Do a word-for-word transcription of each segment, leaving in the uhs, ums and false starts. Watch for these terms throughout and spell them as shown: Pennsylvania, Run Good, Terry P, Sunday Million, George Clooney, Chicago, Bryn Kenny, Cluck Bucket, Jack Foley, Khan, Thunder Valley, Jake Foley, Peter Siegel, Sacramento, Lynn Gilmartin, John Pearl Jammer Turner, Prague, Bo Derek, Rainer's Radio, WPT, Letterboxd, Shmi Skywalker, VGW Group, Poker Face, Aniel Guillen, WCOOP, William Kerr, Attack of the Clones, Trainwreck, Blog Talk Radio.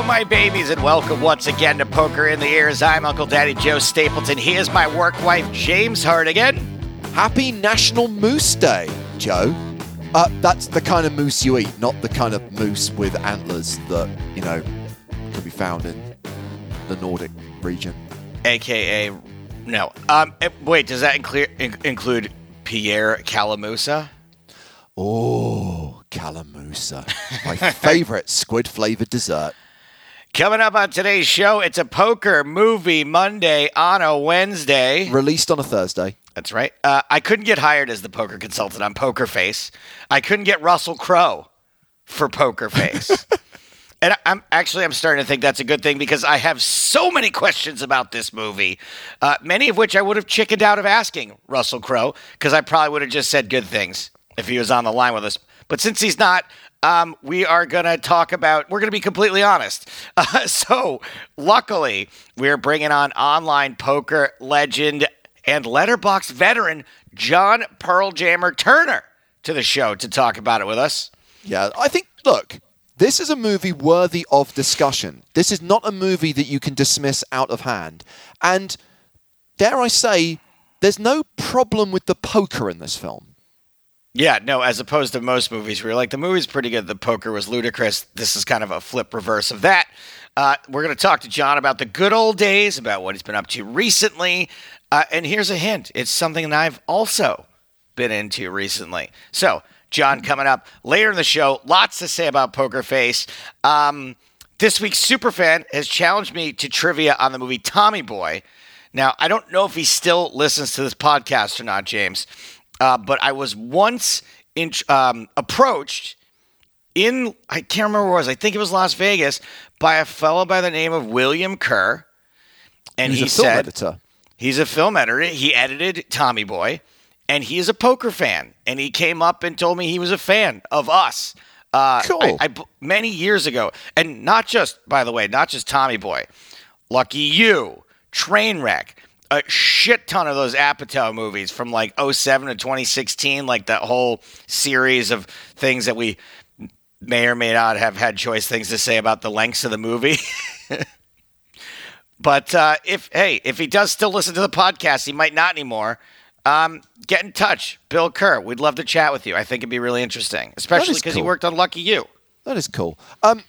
Hello, my babies, and welcome once again to Poker in the Ears. I'm Uncle Daddy Joe Stapleton. Here's my work wife, James Hardigan. Happy National Moose Day, Joe. Uh, that's the kind of moose you eat, not the kind of moose with antlers that, you know, can be found in the Nordic region. A K A no. Um, wait, does that incl- include Pierre Calamusa? Oh, Calamusa. My favorite squid-flavored dessert. Coming up on today's show, it's a poker movie Monday on a Wednesday. Released on a Thursday. That's right. Uh, I couldn't get hired as the poker consultant on Poker Face. I couldn't get Russell Crowe for Poker Face. And I'm actually, I'm starting to think that's a good thing because I have so many questions about this movie, uh, many of which I would have chickened out of asking Russell Crowe because I probably would have just said good things if he was on the line with us. But since he's not, um, we are going to talk about, we're going to be completely honest. Uh, so luckily, we're bringing on online poker legend and Letterboxd veteran John Pearl Jammer Turner to the show to talk about it with us. Yeah, I think, look, this is a movie worthy of discussion. This is not a movie that you can dismiss out of hand. And dare I say, there's no problem with the poker in this film. Yeah, no, as opposed to most movies where you're like, the movie's pretty good, the poker was ludicrous. This is kind of a flip reverse of that. Uh, we're going to talk to John about the good old days, about what he's been up to recently. Uh, and here's a hint. It's something that I've also been into recently. So, John, coming up later in the show. Lots to say about Poker Face. Um, this week's Superfan has challenged me to trivia on the movie Tommy Boy. Now, I don't know if he still listens to this podcast or not, James, uh, but I was once in, um, approached in, I can't remember where it was, I think it was Las Vegas, by a fellow by the name of William Kerr. And he's he a film said, editor. He's a film editor. He edited Tommy Boy. And he is a poker fan, and he came up and told me he was a fan of us uh, cool. I, I, many years ago. And not just, by the way, not just Tommy Boy, Lucky You, Trainwreck, a shit ton of those Apatow movies from like oh seven to twenty sixteen, like that whole series of things that we may or may not have had choice things to say about the lengths of the movie. But uh, if hey, if he does still listen to the podcast, he might not anymore. Um, get in touch, Bill Kerr. We'd love to chat with you. I think it'd be really interesting, especially because cool. he worked on Lucky You. That is cool. Um,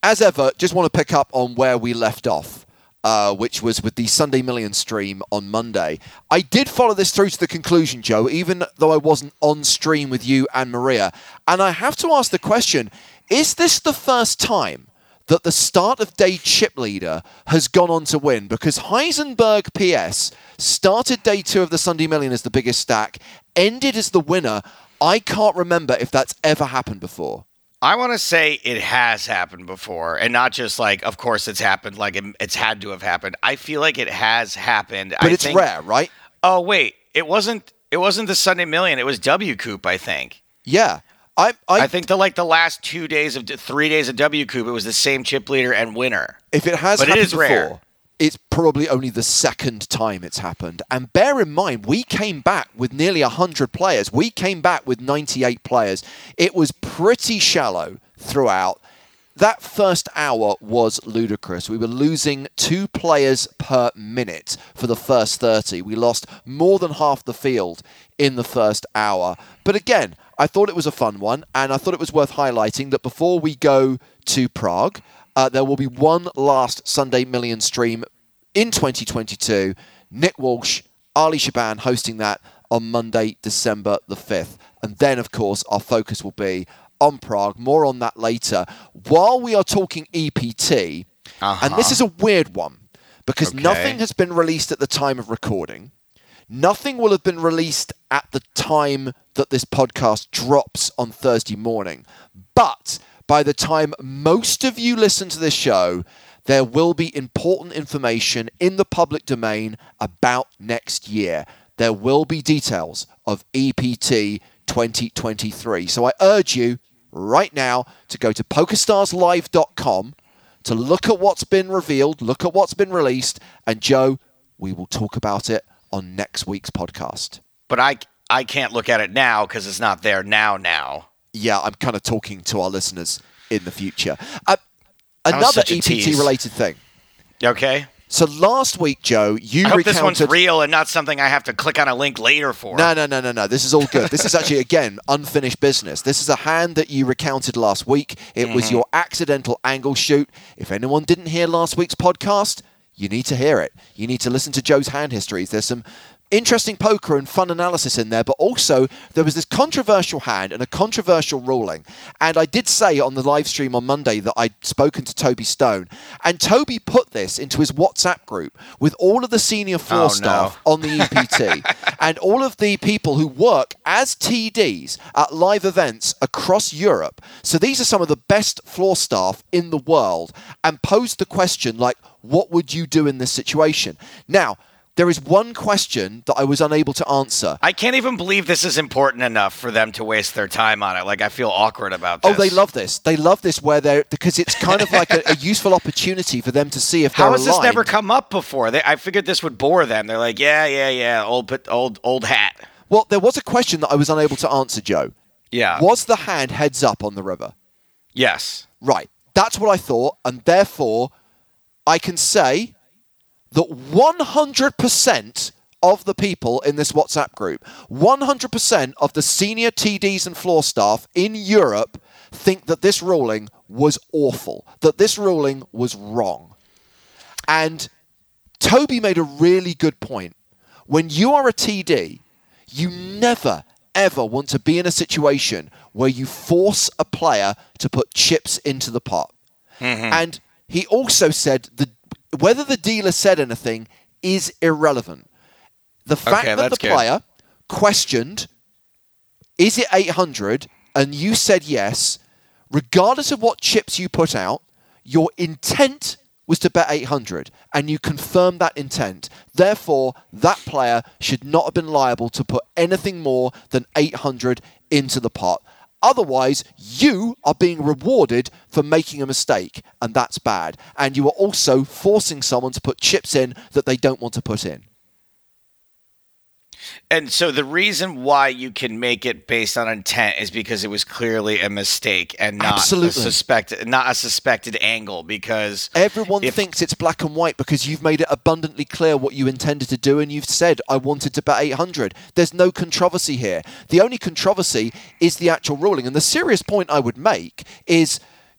as ever, just want to pick up on where we left off, uh, which was with the Sunday Million stream on Monday. I did follow this through to the conclusion, Joe, even though I wasn't on stream with you and Maria. And I have to ask the question, is this the first time that the start of day chip leader has gone on to win? Because Heisenberg P S started day two of the Sunday Million as the biggest stack, ended as the winner. I can't remember if that's ever happened before. I want to say it has happened before, and not just like, of course it's happened, like it, it's had to have happened. I feel like it has happened. But I it's think, rare, right? Oh, wait. It wasn't It wasn't the Sunday Million. It was W COOP, I think. Yeah. I, I, I think the like the last two days of three days of W COOP, it was the same chip leader and winner. If it has but happened it is before, rare. It's probably only the second time it's happened. And bear in mind, we came back with nearly one hundred players. We came back with ninety-eight players. It was pretty shallow throughout. That first hour was ludicrous. We were losing two players per minute for the first thirty. We lost more than half the field in the first hour. But again, I thought it was a fun one, and I thought it was worth highlighting that before we go to Prague, uh, there will be one last Sunday Million stream in twenty twenty-two. Nick Walsh, Ali Shaban hosting that on Monday, December the fifth. And then, of course, our focus will be on Prague. More on that later. While we are talking E P T, uh-huh. and this is a weird one, because okay. nothing has been released at the time of recording. Nothing will have been released at the time that this podcast drops on Thursday morning. But by the time most of you listen to this show, there will be important information in the public domain about next year. There will be details of E P T twenty twenty-three. So I urge you right now to go to poker stars live dot com to look at what's been revealed, look at what's been released, and Joe, we will talk about it on next week's podcast. But I I can't look at it now because it's not there now now. Yeah, I'm kind of talking to our listeners in the future. Uh, Another E P T-related thing. Okay. So last week, Joe, you I hope recounted... this one's real and not something I have to click on a link later for. No, no, no, no, no. This is all good. This is actually, again, unfinished business. This is a hand that you recounted last week. It mm-hmm. was your accidental angle shoot. If anyone didn't hear last week's podcast, you need to hear it. You need to listen to Joe's hand histories. There's some interesting poker and fun analysis in there, but also there was this controversial hand and a controversial ruling. And I did say on the live stream on Monday that I'd spoken to Toby Stone, and Toby put this into his WhatsApp group with all of the senior floor oh, staff no. on the E P T and all of the people who work as T Ds at live events across Europe. So these are some of the best floor staff in the world, and posed the question, like, what would you do in this situation? Now, there is one question that I was unable to answer. I can't even believe this is important enough for them to waste their time on it. Like, I feel awkward about this. Oh, they love this. They love this where they're, because it's kind of like a, a useful opportunity for them to see if they're aligned. How has this never come up before? They, I figured this would bore them. They're like, yeah, yeah, yeah, old, old, old hat. Well, there was a question that I was unable to answer, Joe. Yeah. Was the hand heads up on the river? Yes. Right. That's what I thought, and therefore I can say that one hundred percent of the people in this WhatsApp group, one hundred percent of the senior T Ds and floor staff in Europe think that this ruling was awful, that this ruling was wrong. And Toby made a really good point. When you are a T D, you never, ever want to be in a situation where you force a player to put chips into the pot. Mm-hmm. And he also said the whether the dealer said anything is irrelevant. The fact okay, that the player good. questioned, is it eight hundred, and you said yes, regardless of what chips you put out, your intent was to bet eight hundred, and you confirmed that intent. Therefore, that player should not have been liable to put anything more than eight hundred into the pot. Otherwise, you are being rewarded for making a mistake, and that's bad. And you are also forcing someone to put chips in that they don't want to put in. And so the reason why you can make it based on intent is because it was clearly a mistake and not Absolutely. a suspected, not a suspected angle. Because everyone if- thinks it's black and white because you've made it abundantly clear what you intended to do, and you've said, "I wanted to bet eight hundred." There's no controversy here. The only controversy is the actual ruling. And the serious point I would make is,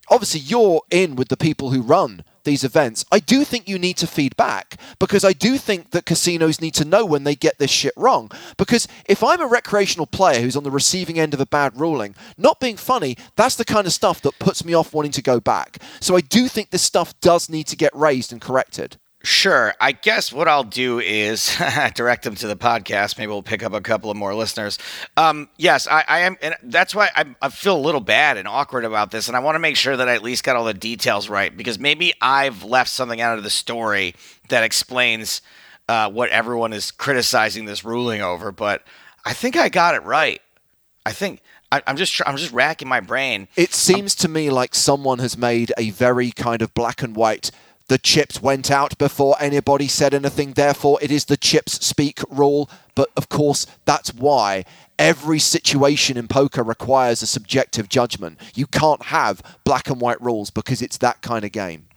obviously, you're in with the people who run these events. I do think you need to feed back, because I do think that casinos need to know when they get this shit wrong. Because if I'm a recreational player who's on the receiving end of a bad ruling, not being funny, that's the kind of stuff that puts me off wanting to go back. So I do think this stuff does need to get raised and corrected. Sure. I guess what I'll do is direct them to the podcast. Maybe we'll pick up a couple of more listeners. Um, yes, I, I am. And that's why I, I feel a little bad and awkward about this. And I want to make sure that I at least got all the details right, because maybe I've left something out of the story that explains uh, what everyone is criticizing this ruling over. But I think I got it right. I think I, I'm just I'm just racking my brain. It seems I'm, to me like someone has made a very kind of black and white, the chips went out before anybody said anything, therefore it is the chips speak rule. But of course, that's why every situation in poker requires a subjective judgment. You can't have black and white rules because it's that kind of game.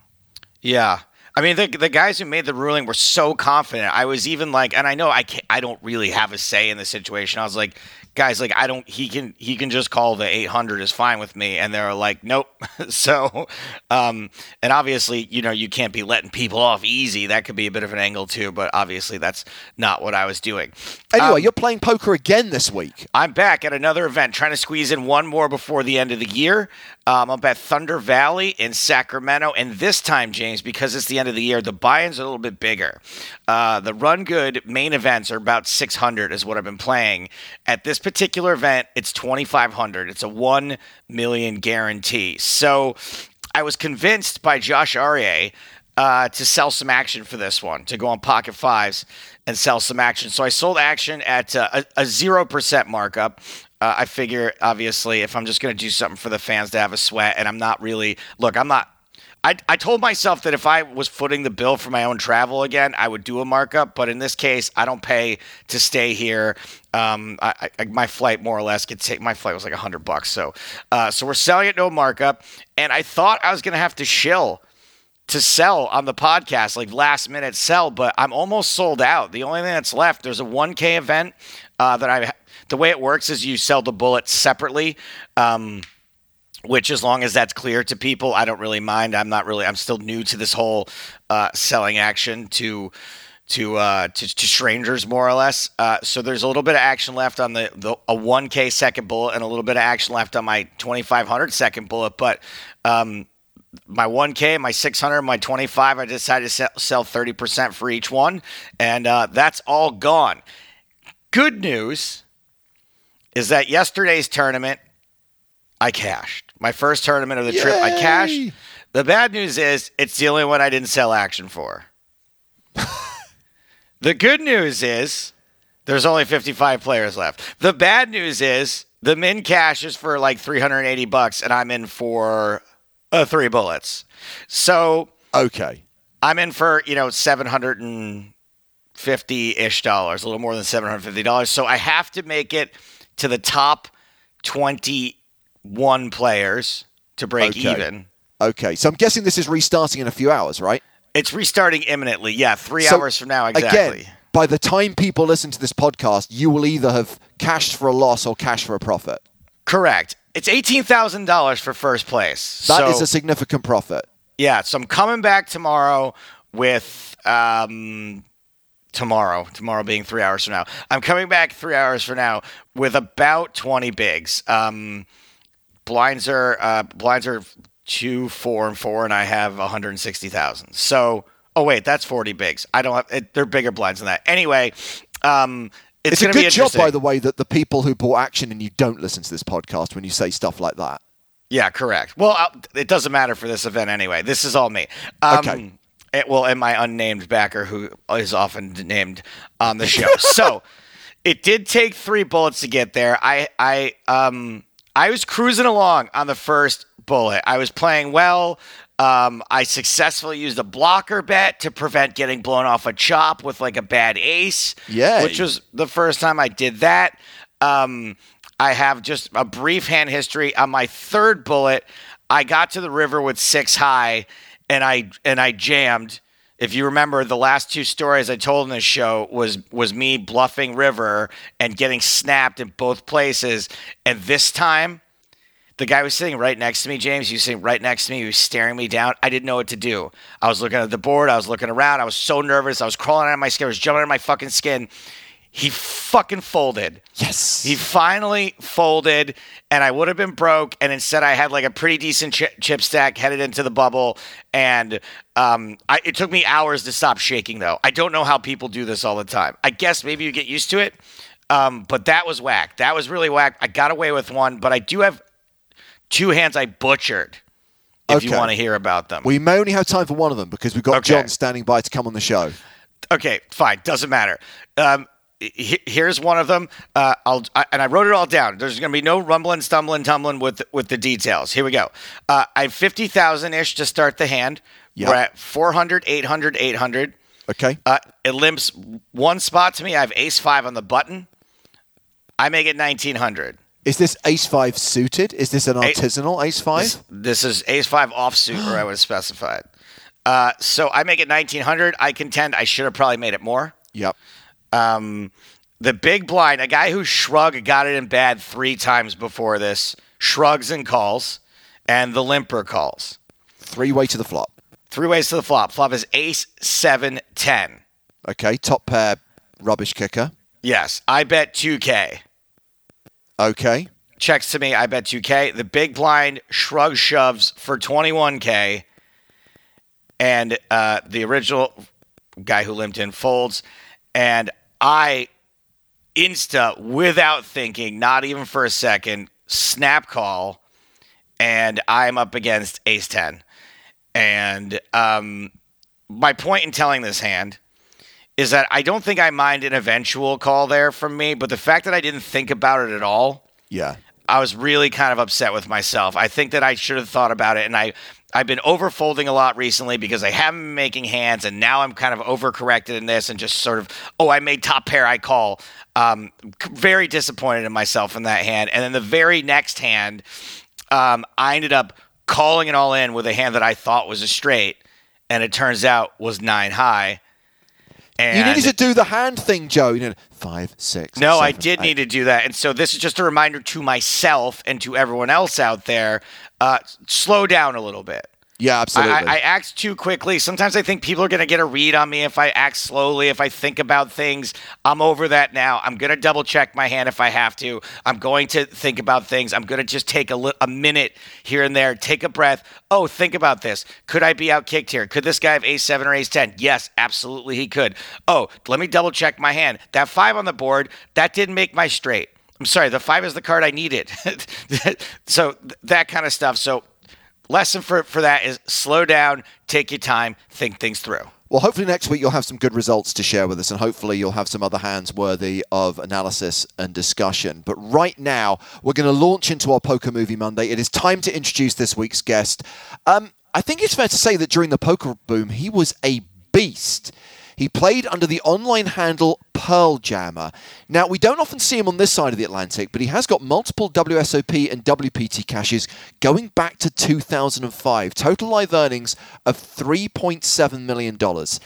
Yeah. I mean, the, the guys who made the ruling were so confident. I was even like, and I know I can't, I don't really have a say in the situation. I was like, guys, like I don't, he can, he can just call the eight hundred is fine with me. And they're like, nope. so, um, and obviously, you know, you can't be letting people off easy. That could be a bit of an angle too, but obviously that's not what I was doing. Anyway, um, you're playing poker again this week. I'm back at another event, trying to squeeze in one more before the end of the year. Um, I'm at Thunder Valley in Sacramento. And this time, James, because it's the end of the year, the buy-ins are a little bit bigger. Uh, the Run Good main events are about six hundred is what I've been playing. At this particular event, it's twenty-five hundred. It's a one million guarantee. So I was convinced by Josh Arie uh, to sell some action for this one, to go on pocket fives and sell some action. So I sold action at uh, a, a zero percent markup. Uh, I figure, obviously, if I'm just going to do something for the fans to have a sweat, and I'm not really – look, I'm not – I, I told myself that if I was footing the bill for my own travel again, I would do a markup. But in this case, I don't pay to stay here. Um, I, I, my flight more or less could take, my flight was like a hundred bucks. So, uh, so we're selling at no markup. And I thought I was going to have to shill to sell on the podcast, like last minute sell, but I'm almost sold out. The only thing that's left, there's a one K event, uh, that I, the way it works is you sell the bullet separately. Um, Which, as long as that's clear to people, I don't really mind. I'm not really. I'm still new to this whole uh, selling action to to, uh, to to strangers, more or less. Uh, so there's a little bit of action left on the, the a one K second bullet, and a little bit of action left on my twenty-five hundred second bullet. But um, my one K, my six hundred, my twenty-five, I decided to sell thirty percent for each one, and uh, that's all gone. Good news is that yesterday's tournament, I cashed. My first tournament of the Yay! Trip, I cashed. The bad news is it's the only one I didn't sell action for. The good news is there's only fifty-five players left. The bad news is the min cashes for like three hundred eighty bucks, and I'm in for uh, three bullets. So okay, I'm in for, you know, seven hundred fifty-ish dollars, a little more than seven hundred fifty dollars. So I have to make it to the top twenty-eight. One players to break okay. even. Okay, so I'm guessing this is restarting in a few hours, right? It's restarting imminently. Yeah, three so hours from now, exactly. Again, by the time people listen to this podcast, you will either have cashed for a loss or cashed for a profit. Correct. It's eighteen thousand dollars for first place. That so, is a significant profit. Yeah, so I'm coming back tomorrow with... Um, Tomorrow, tomorrow being three hours from now. I'm coming back three hours from now with about twenty bigs. Um... Blinds are uh, blinds are two, four, and four, and I have one hundred sixty thousand. So, oh wait, that's forty bigs. I don't have. It, they're bigger blinds than that. Anyway, um, it's, it's gonna a good be job, by the way, that the people who bought action and you don't listen to this podcast when you say stuff like that. Yeah, correct. Well, I'll, it doesn't matter for this event anyway. This is all me. Um, okay. It, well, and my unnamed backer, who is often named on the show. So, it did take three bullets to get there. I, I, um. I was cruising along on the first bullet. I was playing well. Um, I successfully used a blocker bet to prevent getting blown off a chop with like a bad ace, Yay. Which was the first time I did that. Um, I have just a brief hand history. On my third bullet, I got to the river with six high, and I and I jammed. If you remember, the last two stories I told in this show was was me bluffing river and getting snapped in both places. And this time, the guy was sitting right next to me, James. He was sitting right next to me. He was staring me down. I didn't know what to do. I was looking at the board. I was looking around. I was so nervous. I was crawling out of my skin. I was jumping out of my fucking skin. He fucking folded. Yes. He finally folded, and I would have been broke. And instead, I had like a pretty decent ch- chip stack headed into the bubble. And um, I, it took me hours to stop shaking, though. I don't know how people do this all the time. I guess maybe you get used to it. Um, but that was whack. That was really whack. I got away with one, but I do have two hands I butchered. If okay. you want to hear about them. We may only have time for one of them because we've got okay. John standing by to come on the show. Okay, fine. Doesn't matter. Um, Here's one of them, uh, I'll, I, and I wrote it all down. There's going to be no rumbling, stumbling, tumbling with with the details. Here we go. Uh, I have fifty thousand-ish to start the hand. Yep. We're at four hundred, eight hundred, eight hundred. Okay. Uh, it limps one spot to me. I have ace five on the button. I make it nineteen hundred. Is this ace five suited? Is this an artisanal ace five? This, this is ace five offsuit, where I would have specified. Uh, so I make it nineteen hundred. I contend I should have probably made it more. Yep. Um, the big blind, a guy who shrugged, got it in bad three times before this, shrugs and calls, and the limper calls. Three way to the flop. Three ways to the flop. Flop is ace, seven, ten. Okay, top pair, rubbish kicker. Yes, I bet two K. Okay. Checks to me, I bet two K. The big blind shrugs, shoves for twenty-one K, and uh, the original guy who limped in folds. And I insta, without thinking, not even for a second, snap call, and I'm up against ace ten. And um, my point in telling this hand is that I don't think I mind an eventual call there from me, but the fact that I didn't think about it at all, yeah, I was really kind of upset with myself. I think that I should have thought about it, and I I've been overfolding a lot recently because I haven't been making hands, and now I'm kind of overcorrected in this and just sort of, oh, I made top pair, I call. Um, very disappointed in myself in that hand. And then the very next hand, um, I ended up calling it all in with a hand that I thought was a straight, and it turns out was nine high. And you needed to do the hand thing, Joe. You needed five, six. No, seven, I did eight. Need to do that. And so this is just a reminder to myself and to everyone else out there, uh, slow down a little bit. Yeah, absolutely. I, I act too quickly. Sometimes I think people are going to get a read on me if I act slowly, if I think about things. I'm over that now. I'm going to double check my hand if I have to. I'm going to think about things. I'm going to just take a, li- a minute here and there, take a breath. Oh, think about this. Could I be outkicked here? Could this guy have ace seven or ace ten? Yes, absolutely he could. Oh, let me double check my hand. That five on the board, that didn't make my straight. I'm sorry, the five is the card I needed. So th- that kind of stuff. So lesson for, for that is slow down, take your time, think things through. Well, hopefully next week you'll have some good results to share with us, and hopefully you'll have some other hands worthy of analysis and discussion. But right now, we're going to launch into our Poker Movie Monday. It is time to introduce this week's guest. Um, I think it's fair to say that during the poker boom, he was a beast. He played under the online handle Pearl Jammer. Now, we don't often see him on this side of the Atlantic, but he has got multiple W S O P and W P T caches going back to two thousand five. Total live earnings of three point seven million dollars.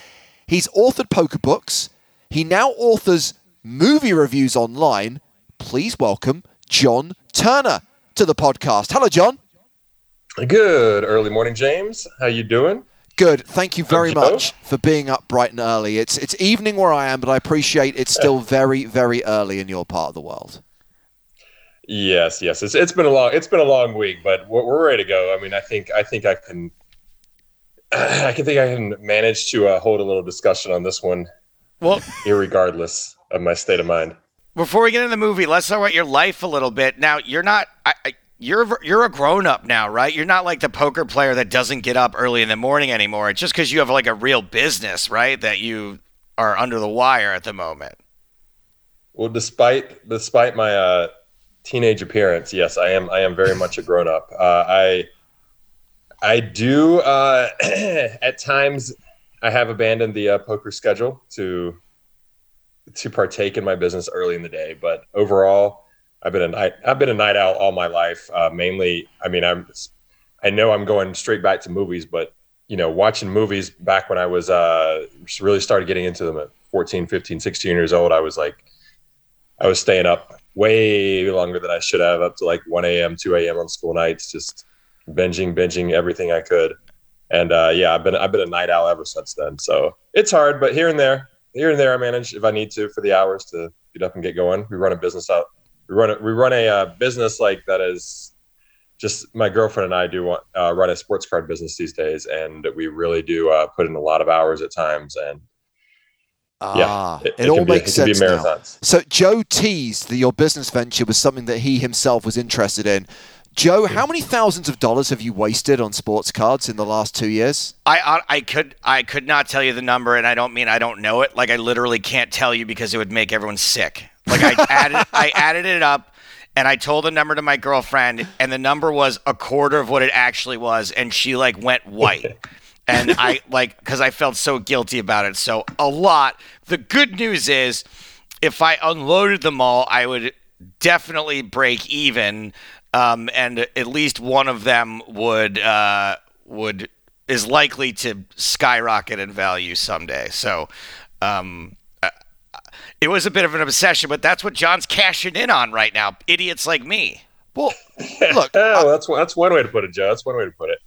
He's authored poker books. He now authors movie reviews online. Please welcome John Turner to the podcast. Hello, John. Good early morning, James. How you doing? Good. Thank you very much for being up bright and early. It's it's evening where I am, but I appreciate it's still very, very early in your part of the world. Yes, yes. It's it's been a long it's been a long week, but we're, we're ready to go. I mean, I think I think I can I can think I can manage to uh, hold a little discussion on this one. Well, irregardless of my state of mind. Before we get into the movie, let's talk about your life a little bit. Now, you're not. I, I, You're you're a grown-up now, right? You're not like the poker player that doesn't get up early in the morning anymore. It's just because you have like a real business, right, that you are under the wire at the moment. Well, despite despite my uh, teenage appearance, yes, I am I am very much a grown-up. Uh, I I do uh, at times I have abandoned the uh, poker schedule to to partake in my business early in the day, but overall, I've been a night. I've been a night owl all my life. Uh, mainly, I mean, I'm. I know I'm going straight back to movies, but you know, watching movies back when I was uh, really started getting into them at fourteen, fifteen, sixteen years old. I was like, I was staying up way longer than I should have, up to like one a.m., two a.m. on school nights, just binging, binging everything I could. And uh, yeah, I've been I've been a night owl ever since then. So it's hard, but here and there, here and there, I manage if I need to for the hours to get up and get going. We run a business out. We run a, we run a uh, business like that is just my girlfriend and I do want, uh, run a sports card business these days, and we really do uh, put in a lot of hours at times. And ah, yeah, it, it, it all be, makes it sense now. So Joe teased that your business venture was something that he himself was interested in. Joe, how many thousands of dollars have you wasted on sports cards in the last two years? I I could I could not tell you the number, and I don't mean I don't know it. Like I literally can't tell you because it would make everyone sick. Like I added, I added it up, and I told the number to my girlfriend, and the number was a quarter of what it actually was, and she like went white, and I like because I felt so guilty about it. So a lot. The good news is, if I unloaded them all, I would definitely break even, um, and at least one of them would uh, would is likely to skyrocket in value someday. So. Um, It was a bit of an obsession, but that's what John's cashing in on right now. Idiots like me. Well, look. oh, that's that's one way to put it, Joe. That's one way to put it.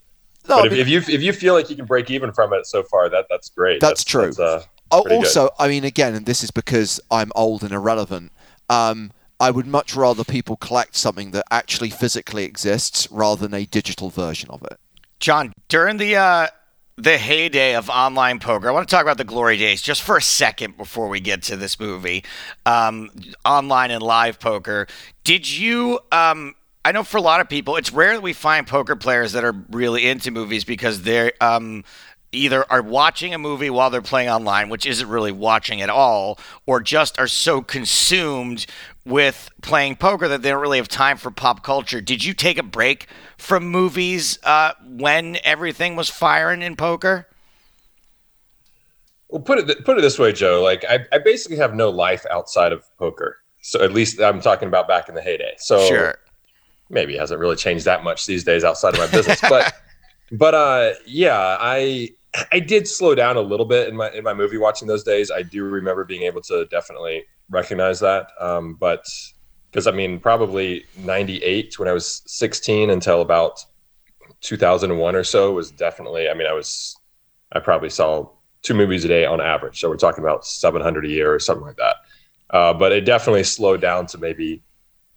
No, but I mean, if, if you if you feel like you can break even from it so far, that that's great. That's, that's true. That's, uh, oh, also, good. I mean, again, and this is because I'm old and irrelevant. Um, I would much rather people collect something that actually physically exists rather than a digital version of it. John, during the. Uh, The heyday of online poker. I want to talk about the glory days just for a second before we get to this movie. Um, online and live poker. Did you, um, I know for a lot of people, it's rare that we find poker players that are really into movies because they're, um, either are watching a movie while they're playing online, which isn't really watching at all, or just are so consumed with playing poker that they don't really have time for pop culture. Did you take a break from movies uh, when everything was firing in poker? Well, put it put it this way, Joe. Like I, I basically have no life outside of poker. So at least I'm talking about back in the heyday. So sure. Maybe it hasn't really changed that much these days outside of my business. But but uh, yeah, I I did slow down a little bit in my in my movie watching those days. I do remember being able to definitely recognize that. Um, but because I mean, probably ninety-eight when I was sixteen until about two thousand one or so was definitely. I mean, I was I probably saw. two movies a day on average. So we're talking about seven hundred a year or something like that. Uh, but it definitely slowed down to maybe,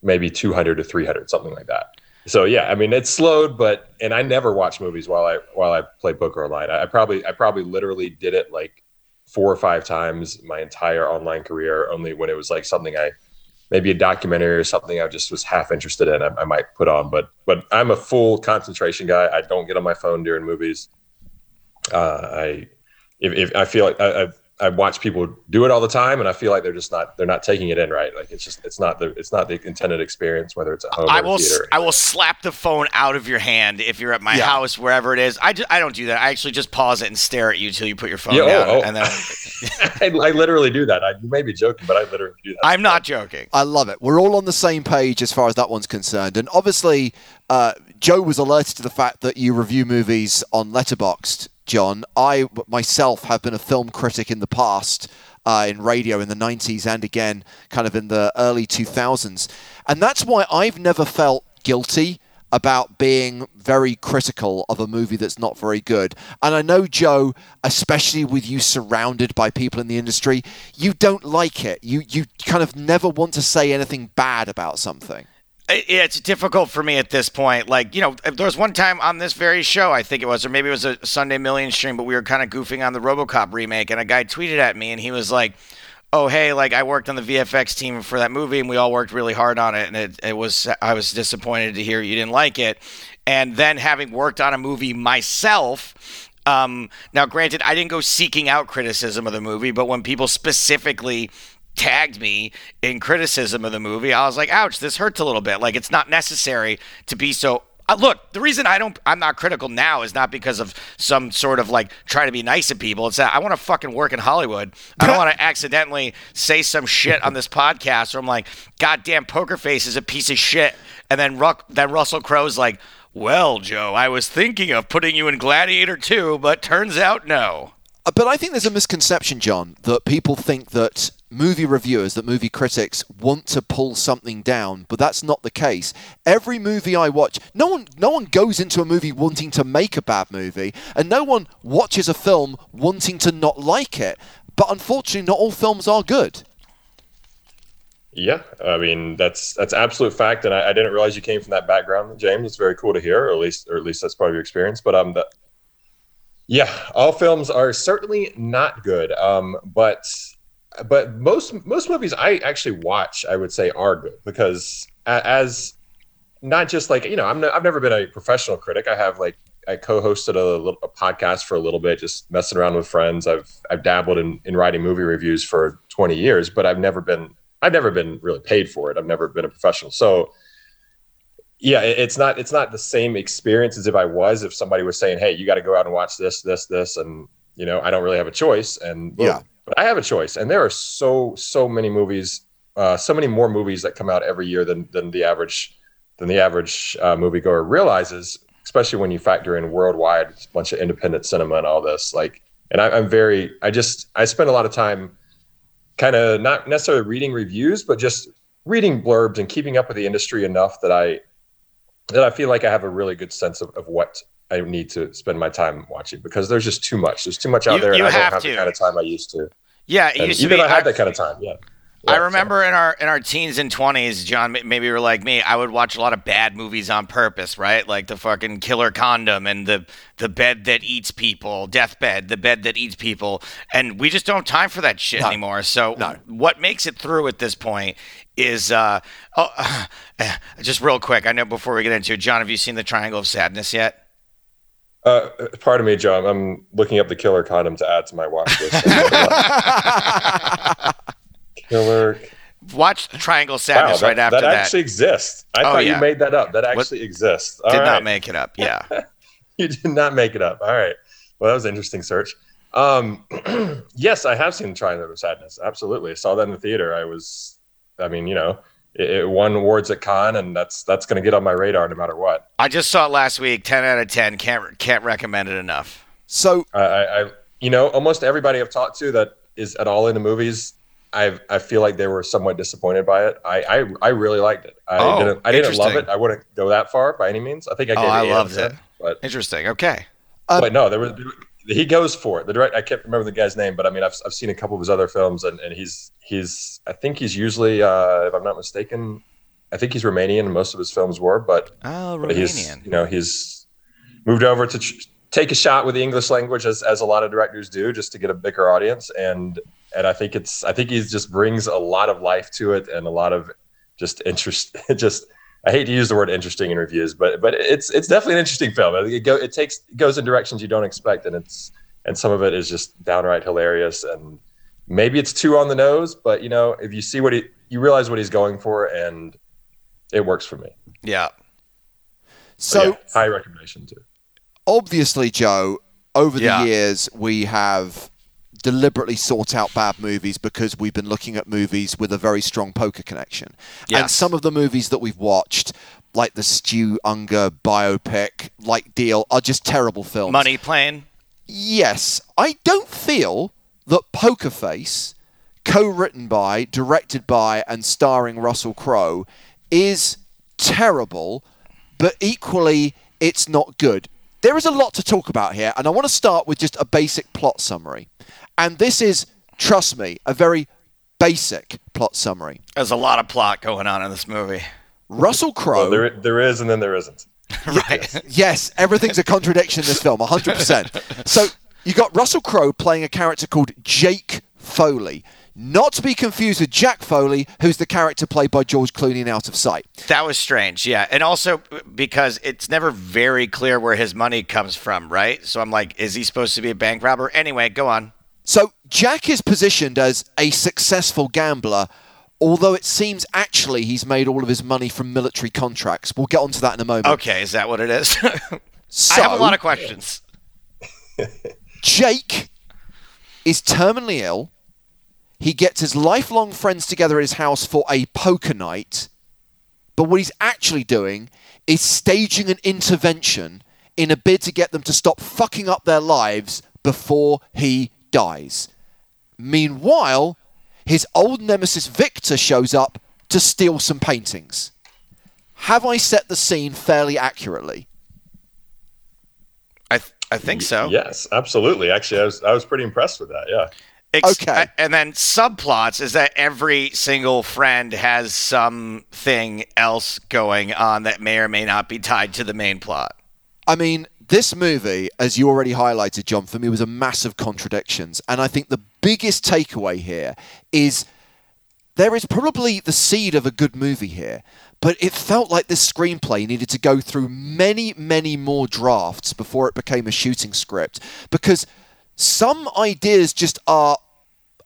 maybe two hundred to three hundred, something like that. So yeah, I mean, it slowed, but, and I never watch movies while I, while I play poker online. I, I probably, I probably literally did it like four or five times my entire online career, only when it was like something I, maybe a documentary or something I just was half interested in, I, I might put on, but, but I'm a full concentration guy. I don't get on my phone during movies. Uh, I, If, if I feel like I, I I watch people do it all the time, and I feel like they're just not they're not taking it in right. Like it's just it's not the it's not the intended experience, whether it's at home I or will, theater. I will slap the phone out of your hand if you're at my yeah. house, wherever it is. I, just, I don't do that. I actually just pause it and stare at you till you put your phone yeah, down. Oh, oh. And then I, I literally do that. I, you may be joking, but I literally do that. I'm not joking. I love it. We're all on the same page as far as that one's concerned, and obviously uh, Joe was alerted to the fact that you review movies on Letterboxd. John, I myself have been a film critic in the past, uh, in radio in the nineties and again kind of in the early two thousands. And that's why I've never felt guilty about being very critical of a movie that's not very good. And I know, Joe, especially with you surrounded by people in the industry, you don't like it. You, you kind of never want to say anything bad about something. It's difficult for me at this point. Like, you know, there was one time on this very show, I think it was, or maybe it was a Sunday Million stream, but we were kind of goofing on the RoboCop remake, and a guy tweeted at me, and he was like, oh, hey, like, I worked on the V F X team for that movie, and we all worked really hard on it, and it, it was I was disappointed to hear you didn't like it. And then having worked on a movie myself... Um, now, granted, I didn't go seeking out criticism of the movie, but when people specifically... tagged me in criticism of the movie, I was like, ouch, this hurts a little bit. Like, it's not necessary to be so uh, look, the reason I don't I'm not critical now is not because of some sort of like trying to be nice to people. It's that I want to fucking work in Hollywood. I don't want to accidentally say some shit on this podcast or I'm like, goddamn, Poker Face is a piece of shit, and then Ruck then Russell Crowe's like, well, Joe, I was thinking of putting you in Gladiator two, but turns out no. But I think there's a misconception, John, that people think that movie reviewers, that movie critics want to pull something down, but that's not the case. Every movie I watch, no one no one goes into a movie wanting to make a bad movie, and no one watches a film wanting to not like it. But unfortunately, not all films are good. Yeah, I mean, that's that's absolute fact, and I, I didn't realize you came from that background, James. It's very cool to hear, or at least or at least that's part of your experience. But um, the, yeah, all films are certainly not good, um, but... But most most movies I actually watch, I would say, are good because as not just like, you know, I'm no, I've never been a professional critic. I have like I co-hosted a, a podcast for a little bit, just messing around with friends. I've I've dabbled in, in writing movie reviews for twenty years, but I've never been I've never been really paid for it. I've never been a professional. So, yeah, it's not it's not the same experience as if I was if somebody was saying, hey, you got to go out and watch this, this, this. And, you know, I don't really have a choice. And boom. Yeah. But I have a choice, and there are so so many movies, uh, so many more movies that come out every year than than the average than the average uh, moviegoer realizes. Especially when you factor in worldwide, a bunch of independent cinema and all this. Like, and I, I'm very, I just I spend a lot of time, kind of not necessarily reading reviews, but just reading blurbs and keeping up with the industry enough that I that I feel like I have a really good sense of, of what I need to spend my time watching, because there's just too much. There's too much out you, there, and I don't have, have the kind of time I used to. Yeah, it used to even be, I had I, that kind of time. Yeah, yeah I remember so. in our in our teens and twenties, John, maybe you were like me. I would watch a lot of bad movies on purpose, right? Like the fucking Killer Condom and the the bed that eats people, Deathbed, the bed that eats people, and we just don't have time for that shit no. anymore. So no. what makes it through at this point is uh oh, just real quick. I know before we get into it, John, have you seen The Triangle of Sadness yet? Uh, pardon me, John. I'm looking up the killer condom to add to my watch list. Killer. Watch Triangle Sadness wow, that, right after that. That actually exists. I oh, thought yeah. you made that up. That actually what? exists. All did right. not make it up. Yeah. You did not make it up. All right. Well, that was an interesting search. Um, yes, I have seen Triangle Sadness. Absolutely. I saw that in the theater. I was, I mean, you know, it, it won awards at Khan, and that's that's going to get on my radar no matter what. I just saw it last week. ten out of ten. Can't, can't recommend it enough. So, I, I, you know, almost everybody I've talked to that is at all into movies, I I feel like they were somewhat disappointed by it. I I, I really liked it. I oh, didn't I didn't love it. I wouldn't go that far by any means. I think I gave oh, it I loved it. But, interesting. Okay. Um, but no, there was he goes for it. The direct I can't remember the guy's name, but I mean I've I've seen a couple of his other films, and, and he's he's I think he's usually uh, if I'm not mistaken, I think he's Romanian, and most of his films were, but oh, Romanian. But he's, you know, he's moved over to tr- take a shot with the English language as as a lot of directors do, just to get a bigger audience. And And I think it's, I think he just brings a lot of life to it, and a lot of just interest. Just, I hate to use the word interesting in reviews, but, but it's, it's definitely an interesting film. It go, it takes, it goes in directions you don't expect. And it's, and some of it is just downright hilarious. And maybe it's too on the nose, but you know, if you see what he, you realize what he's going for, and it works for me. Yeah. So yeah, high recommendation too. Obviously, Joe, over yeah. the years we have deliberately sort out bad movies because we've been looking at movies with a very strong poker connection. Yes. And some of the movies that we've watched, like the Stu Unger biopic, like Deal, are just terrible films. Money Plane. Yes. I don't feel that Poker Face, co-written by, directed by, and starring Russell Crowe, is terrible, but equally, it's not good. There is a lot to talk about here, and I want to start with just a basic plot summary. And this is, trust me, a very basic plot summary. There's a lot of plot going on in this movie. Russell Crowe... Well, there, there is and then there isn't. Right. Yes. Yes, everything's a contradiction in this film, one hundred percent. So you got Russell Crowe playing a character called Jake Foley. Not to be confused with Jack Foley, who's the character played by George Clooney in Out of Sight. That was strange, yeah. And also because it's never very clear where his money comes from, right? So I'm like, is he supposed to be a bank robber? Anyway, go on. So Jack is positioned as a successful gambler, although it seems actually he's made all of his money from military contracts. We'll get onto that in a moment. Okay, is that what it is? So, I have a lot of questions. Jake is terminally ill. He gets his lifelong friends together at his house for a poker night. But what he's actually doing is staging an intervention in a bid to get them to stop fucking up their lives before he dies. Meanwhile, his old nemesis Victor shows up to steal some paintings. Have I set the scene fairly accurately? I th- I think so. Yes, absolutely. Actually, I was I was pretty impressed with that. Yeah. Ex- okay. And then subplots is that every single friend has something else going on that may or may not be tied to the main plot. I mean, this movie, as you already highlighted, John, for me was a mass of contradictions. And I think the biggest takeaway here is there is probably the seed of a good movie here, but it felt like this screenplay needed to go through many, many more drafts before it became a shooting script, because some ideas just are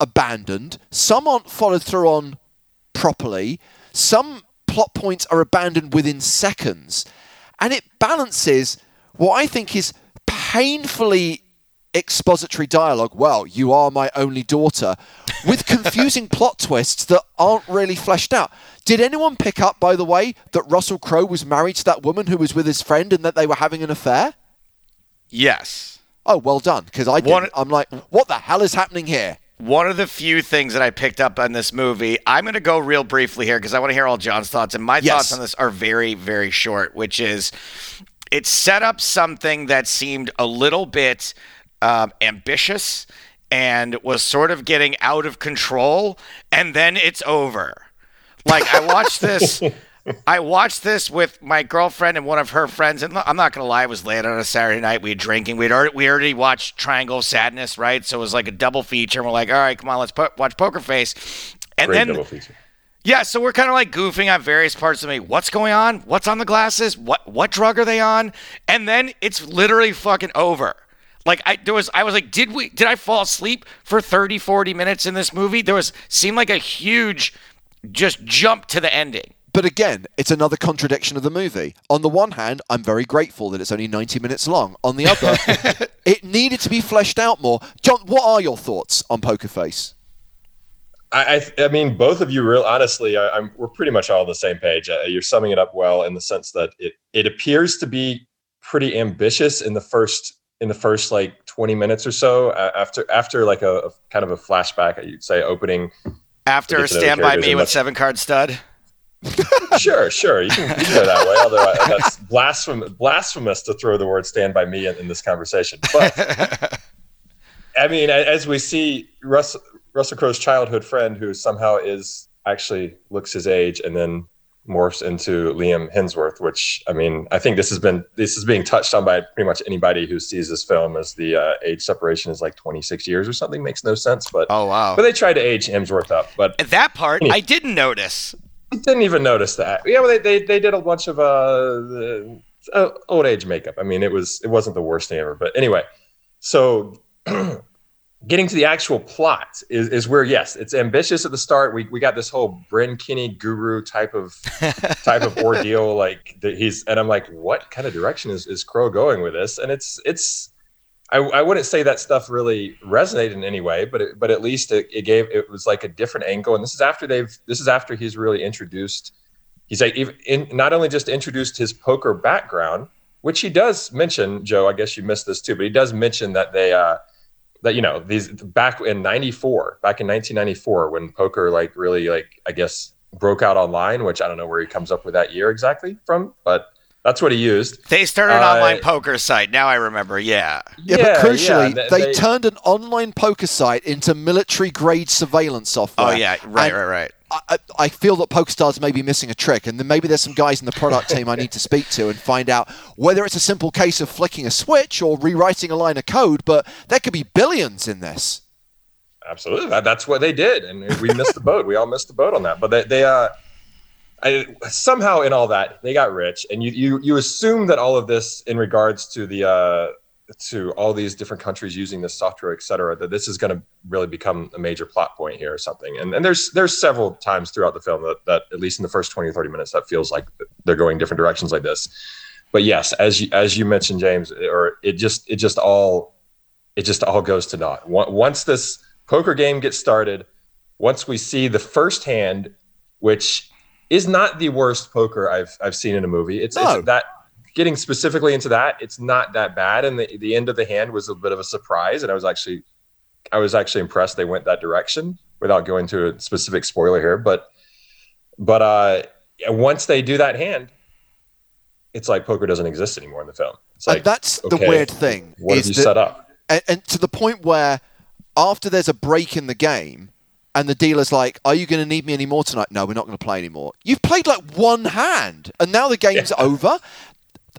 abandoned. Some aren't followed through on properly. Some plot points are abandoned within seconds. And it balances what I think is painfully expository dialogue, well, you are my only daughter, with confusing plot twists that aren't really fleshed out. Did anyone pick up, by the way, that Russell Crowe was married to that woman who was with his friend and that they were having an affair? Yes. Oh, well done, because I didn't. One, I'm like, what the hell is happening here? One of the few things that I picked up on this movie, I'm going to go real briefly here because I want to hear all John's thoughts, and my yes. thoughts on this are very, very short, which is it set up something that seemed a little bit um, ambitious and was sort of getting out of control, and then it's over. Like, I watched this... I watched this with my girlfriend and one of her friends, and I'm not going to lie, it was late on a Saturday night. We were drinking. We'd already, we already watched Triangle Sadness, right? So it was like a double feature, and we're like, all right, come on, let's po- watch Poker Face. And Great then, double feature. Yeah, so we're kind of like goofing on various parts of me. What's going on? What's on the glasses? What what drug are they on? And then it's literally fucking over. Like I there was I was like, did we did I fall asleep for thirty, forty minutes in this movie? There was seemed like a huge just jump to the ending. But again, it's another contradiction of the movie. On the one hand, I'm very grateful that it's only ninety minutes long. On the other, it needed to be fleshed out more. John, what are your thoughts on Poker Face? I, I, I mean, both of you, real honestly, I, I'm, we're pretty much all on the same page. Uh, you're summing it up well in the sense that it it appears to be pretty ambitious in the first in the first like twenty minutes or so. Uh, after after like a, a kind of a flashback, you'd say opening. After a Stand By Me with seven card stud. sure, sure. You can, you can go that way. Although I, that's blasphem- blasphemous to throw the word "Stand By Me" in, in this conversation. But I mean, as we see, Russ, Russell Crowe's childhood friend, who somehow is actually looks his age, and then morphs into Liam Hemsworth. Which I mean, I think this has been this is being touched on by pretty much anybody who sees this film as the uh, age separation is like twenty-six years or something. Makes no sense, but oh wow, but they tried to age Hemsworth up. But at that part, anyway. I didn't notice. I didn't even notice that. Yeah, well, they they, they did a bunch of uh, uh, old age makeup. I mean, it was it wasn't the worst thing ever. But anyway, so getting to the actual plot is, is where yes, it's ambitious at the start. We we got this whole Bryn Kenny guru type of type of ordeal. Like the, he's and I'm like, what kind of direction is, is Crowe going with this? And it's it's I, I wouldn't say that stuff really resonated in any way, but it, but at least it, it gave it was like a different angle. And this is after they've this is after he's really introduced. He's like in, not only just introduced his poker background, which he does mention. Joe, I guess you missed this too, but he does mention that they uh, that you know these back in ninety-four, back in nineteen ninety-four, when poker like really like I guess broke out online, which I don't know where he comes up with that year exactly from, but. That's what he used. They started an uh, online poker site. Now I remember, yeah. Yeah, yeah but crucially, yeah, they, they, they turned an online poker site into military-grade surveillance software. Oh, yeah, right, right, right. I, I feel that PokerStars may be missing a trick, and then maybe there's some guys in the product team I need to speak to and find out whether it's a simple case of flicking a switch or rewriting a line of code, but there could be billions in this. Absolutely. That's what they did, and we missed the boat. We all missed the boat on that. But they... they uh, I, somehow in all that they got rich, and you you you assume that all of this in regards to the uh, to all these different countries using this software, et cetera, that this is going to really become a major plot point here or something. And and there's there's several times throughout the film that, that at least in the first twenty or thirty minutes that feels like they're going different directions like this. But yes, as you, as you mentioned, James, or it just it just all it just all goes to naught once this poker game gets started. Once we see the first hand, which is not the worst poker I've I've seen in a movie. It's, no. it's that getting specifically into that, it's not that bad. And the, the end of the hand was a bit of a surprise, and I was actually I was actually impressed they went that direction without going to a specific spoiler here. But but uh, once they do that hand, it's like poker doesn't exist anymore in the film. It's like and that's okay, the weird thing. What is have you that, set up? And, and to the point where after there's a break in the game. And the dealer's like, are you going to need me any more tonight? No, we're not going to play anymore. You've played like one hand, and now the game's yeah. over.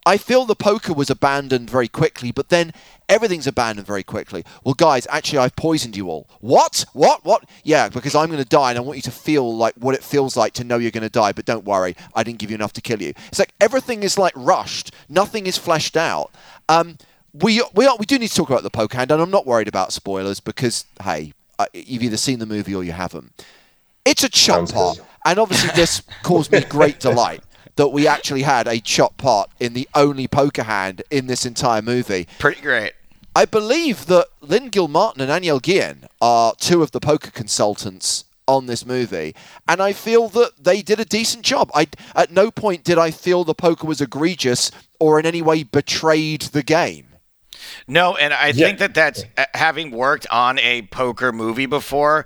I feel the poker was abandoned very quickly, but then everything's abandoned very quickly. Well, guys, actually, I've poisoned you all. What? What? What? Yeah, because I'm going to die, and I want you to feel like what it feels like to know you're going to die, but don't worry, I didn't give you enough to kill you. It's like everything is like rushed. Nothing is fleshed out. Um, we, we, are, we do need to talk about the poker hand, and I'm not worried about spoilers because, hey... you've either seen the movie or you haven't. It's a chop part. And obviously this caused me great delight that we actually had a chop part in the only poker hand in this entire movie. Pretty great. I believe that Lynn Gilmartin and Aniel Guillen are two of the poker consultants on this movie. And I feel that they did a decent job. I, at no point did I feel the poker was egregious or in any way betrayed the game. No, and I yeah. think that that's having worked on a poker movie before.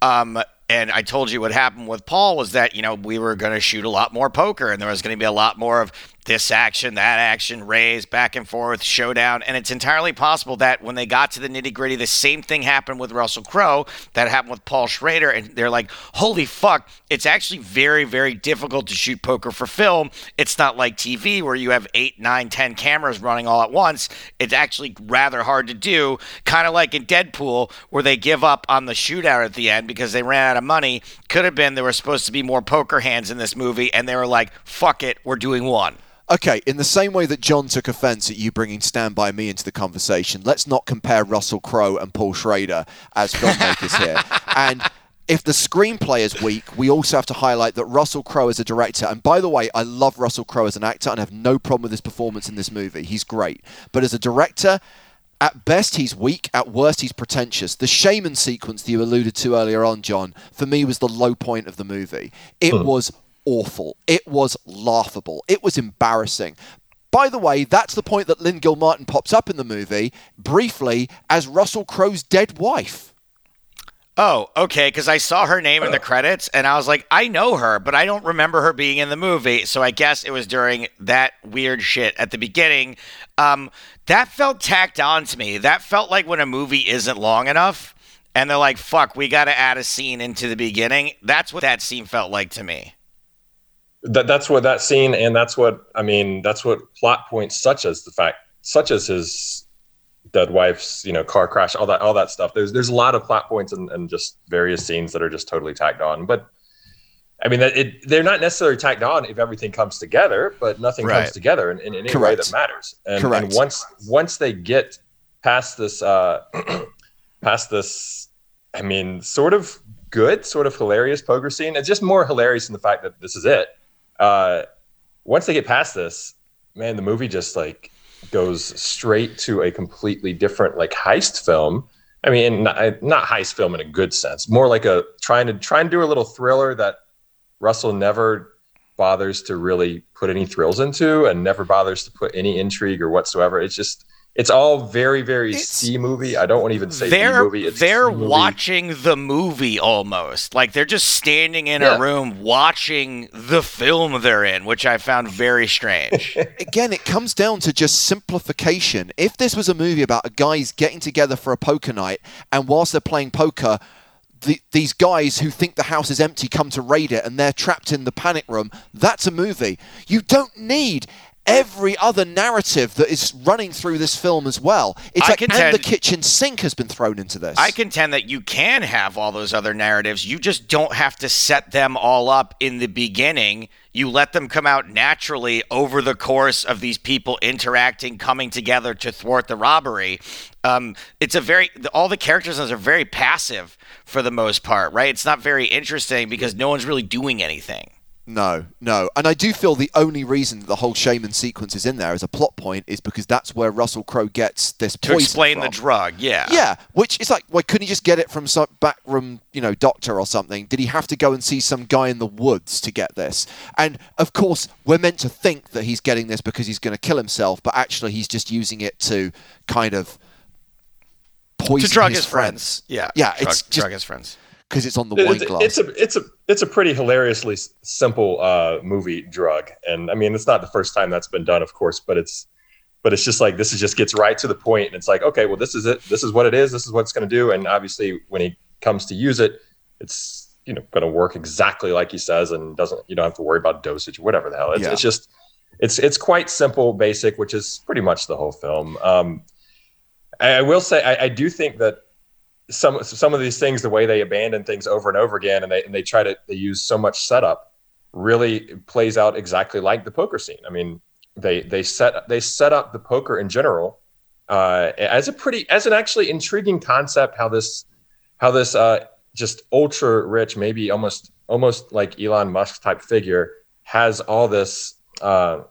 Um, and I told you what happened with Paul was that, you know, we were going to shoot a lot more poker and there was going to be a lot more of this action, that action, raise, back and forth, showdown. And it's entirely possible that when they got to the nitty-gritty, the same thing happened with Russell Crowe that happened with Paul Schrader. And they're like, holy fuck, it's actually very, very difficult to shoot poker for film. It's not like T V where you have eight, nine, ten cameras running all at once. It's actually rather hard to do, kind of like in Deadpool where they give up on the shootout at the end because they ran out of money. Could have been there were supposed to be more poker hands in this movie, and they were like, fuck it, we're doing one. Okay, in the same way that John took offense at you bringing Stand By Me into the conversation, let's not compare Russell Crowe and Paul Schrader as filmmakers here. And if the screenplay is weak, we also have to highlight that Russell Crowe as a director, and by the way, I love Russell Crowe as an actor and have no problem with his performance in this movie. He's great. But as a director, at best, he's weak. At worst, he's pretentious. The shaman sequence that you alluded to earlier on, John, for me was the low point of the movie. It mm. was awful. It was laughable. It was embarrassing. By the way, that's the point that Lynn Gilmartin pops up in the movie, briefly, as Russell Crowe's dead wife. Oh, okay, because I saw her name in the credits, and I was like, I know her, but I don't remember her being in the movie, so I guess it was during that weird shit at the beginning. Um, that felt tacked on to me. That felt like when a movie isn't long enough, and they're like, fuck, we got to add a scene into the beginning. That's what that scene felt like to me. That that's what that scene, and that's what I mean. That's what plot points such as the fact, such as his dead wife's, you know, car crash, all that, all that stuff. There's there's a lot of plot points and, and just various scenes that are just totally tacked on. But I mean, it, they're not necessarily tacked on if everything comes together, but nothing right. comes together in, in, in any Correct. way that matters. And, Correct. and once once they get past this, uh, past this, I mean, sort of good, sort of hilarious poker scene. It's just more hilarious in the fact that this is it. Uh, once they get past this, man, the movie just like goes straight to a completely different like heist film. I mean, not, not heist film in a good sense, more like a trying to try and do a little thriller that Russell never bothers to really put any thrills into and never bothers to put any intrigue or whatsoever. It's just, it's all very, very it's, C movie. I don't want to even say they're, B movie. It's they're C-movie. watching the movie almost. Like they're just standing in yeah. a room watching the film they're in, which I found very strange. Again, it comes down to just simplification. If this was a movie about a guys getting together for a poker night and whilst they're playing poker, the, these guys who think the house is empty come to raid it and they're trapped in the panic room, that's a movie. You don't need every other narrative that is running through this film as well. It's I like, contend, and the kitchen sink has been thrown into this. I contend that you can have all those other narratives. You just don't have to set them all up in the beginning. You let them come out naturally over the course of these people interacting, coming together to thwart the robbery. Um, it's a very all the characters are very passive for the most part, right? It's not very interesting because no one's really doing anything. No, no. And I do feel the only reason the whole shaman sequence is in there as a plot point is because that's where Russell Crowe gets this poison To explain from. the drug, yeah. Yeah, which is like, why couldn't he just get it from some backroom, you know, doctor or something? Did he have to go and see some guy in the woods to get this? And, of course, we're meant to think that he's getting this because he's going to kill himself, but actually he's just using it to kind of poison to drug his, his friends. friends. Yeah, yeah, drug, it's just, drug his friends. Because it's on the wine glass. It's a, it's a, it's a pretty hilariously simple uh, movie drug, and I mean, it's not the first time that's been done, of course, but it's, but it's just like this is just gets right to the point, and it's like, okay, well, this is it, this is what it is, this is what it's going to do, and obviously, when he comes to use it, it's you know going to work exactly like he says, and doesn't you don't have to worry about dosage or whatever the hell. It's, yeah. it's just, it's it's quite simple, basic, which is pretty much the whole film. Um, I, I will say, I, I do think that. Some some of these things, the way they abandon things over and over again, and they and they try to they use so much setup, really plays out exactly like the poker scene. I mean, they they set they set up the poker in general uh, as a pretty as an actually intriguing concept. How this how this uh, just ultra rich, maybe almost almost like Elon Musk type figure has all this. Uh,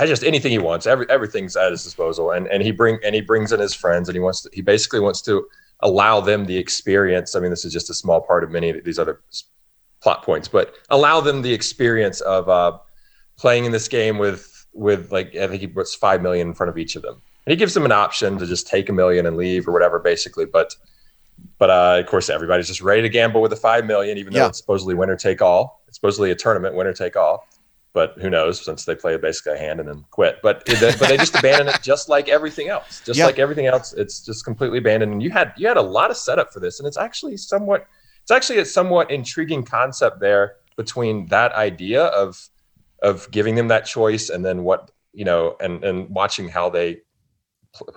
I just anything he wants, every everything's at his disposal, and and he bring and he brings in his friends, and he wants to, he basically wants to. allow them the experience. I mean, this is just a small part of many of these other plot points, but allow them the experience of uh, playing in this game with, with like, I think he puts five million in front of each of them. And he gives them an option to just take a million and leave or whatever, basically. But, but uh, of course, everybody's just ready to gamble with the five million, even yeah. though it's supposedly winner take all. It's supposedly a tournament, winner take all. but who knows, since they play basically a hand and then quit. But but they just abandon it just like everything else. Just yep. like everything else, it's just completely abandoned. And you had you had a lot of setup for this, and it's actually somewhat it's actually a somewhat intriguing concept there between that idea of of giving them that choice and then what you know and and watching how they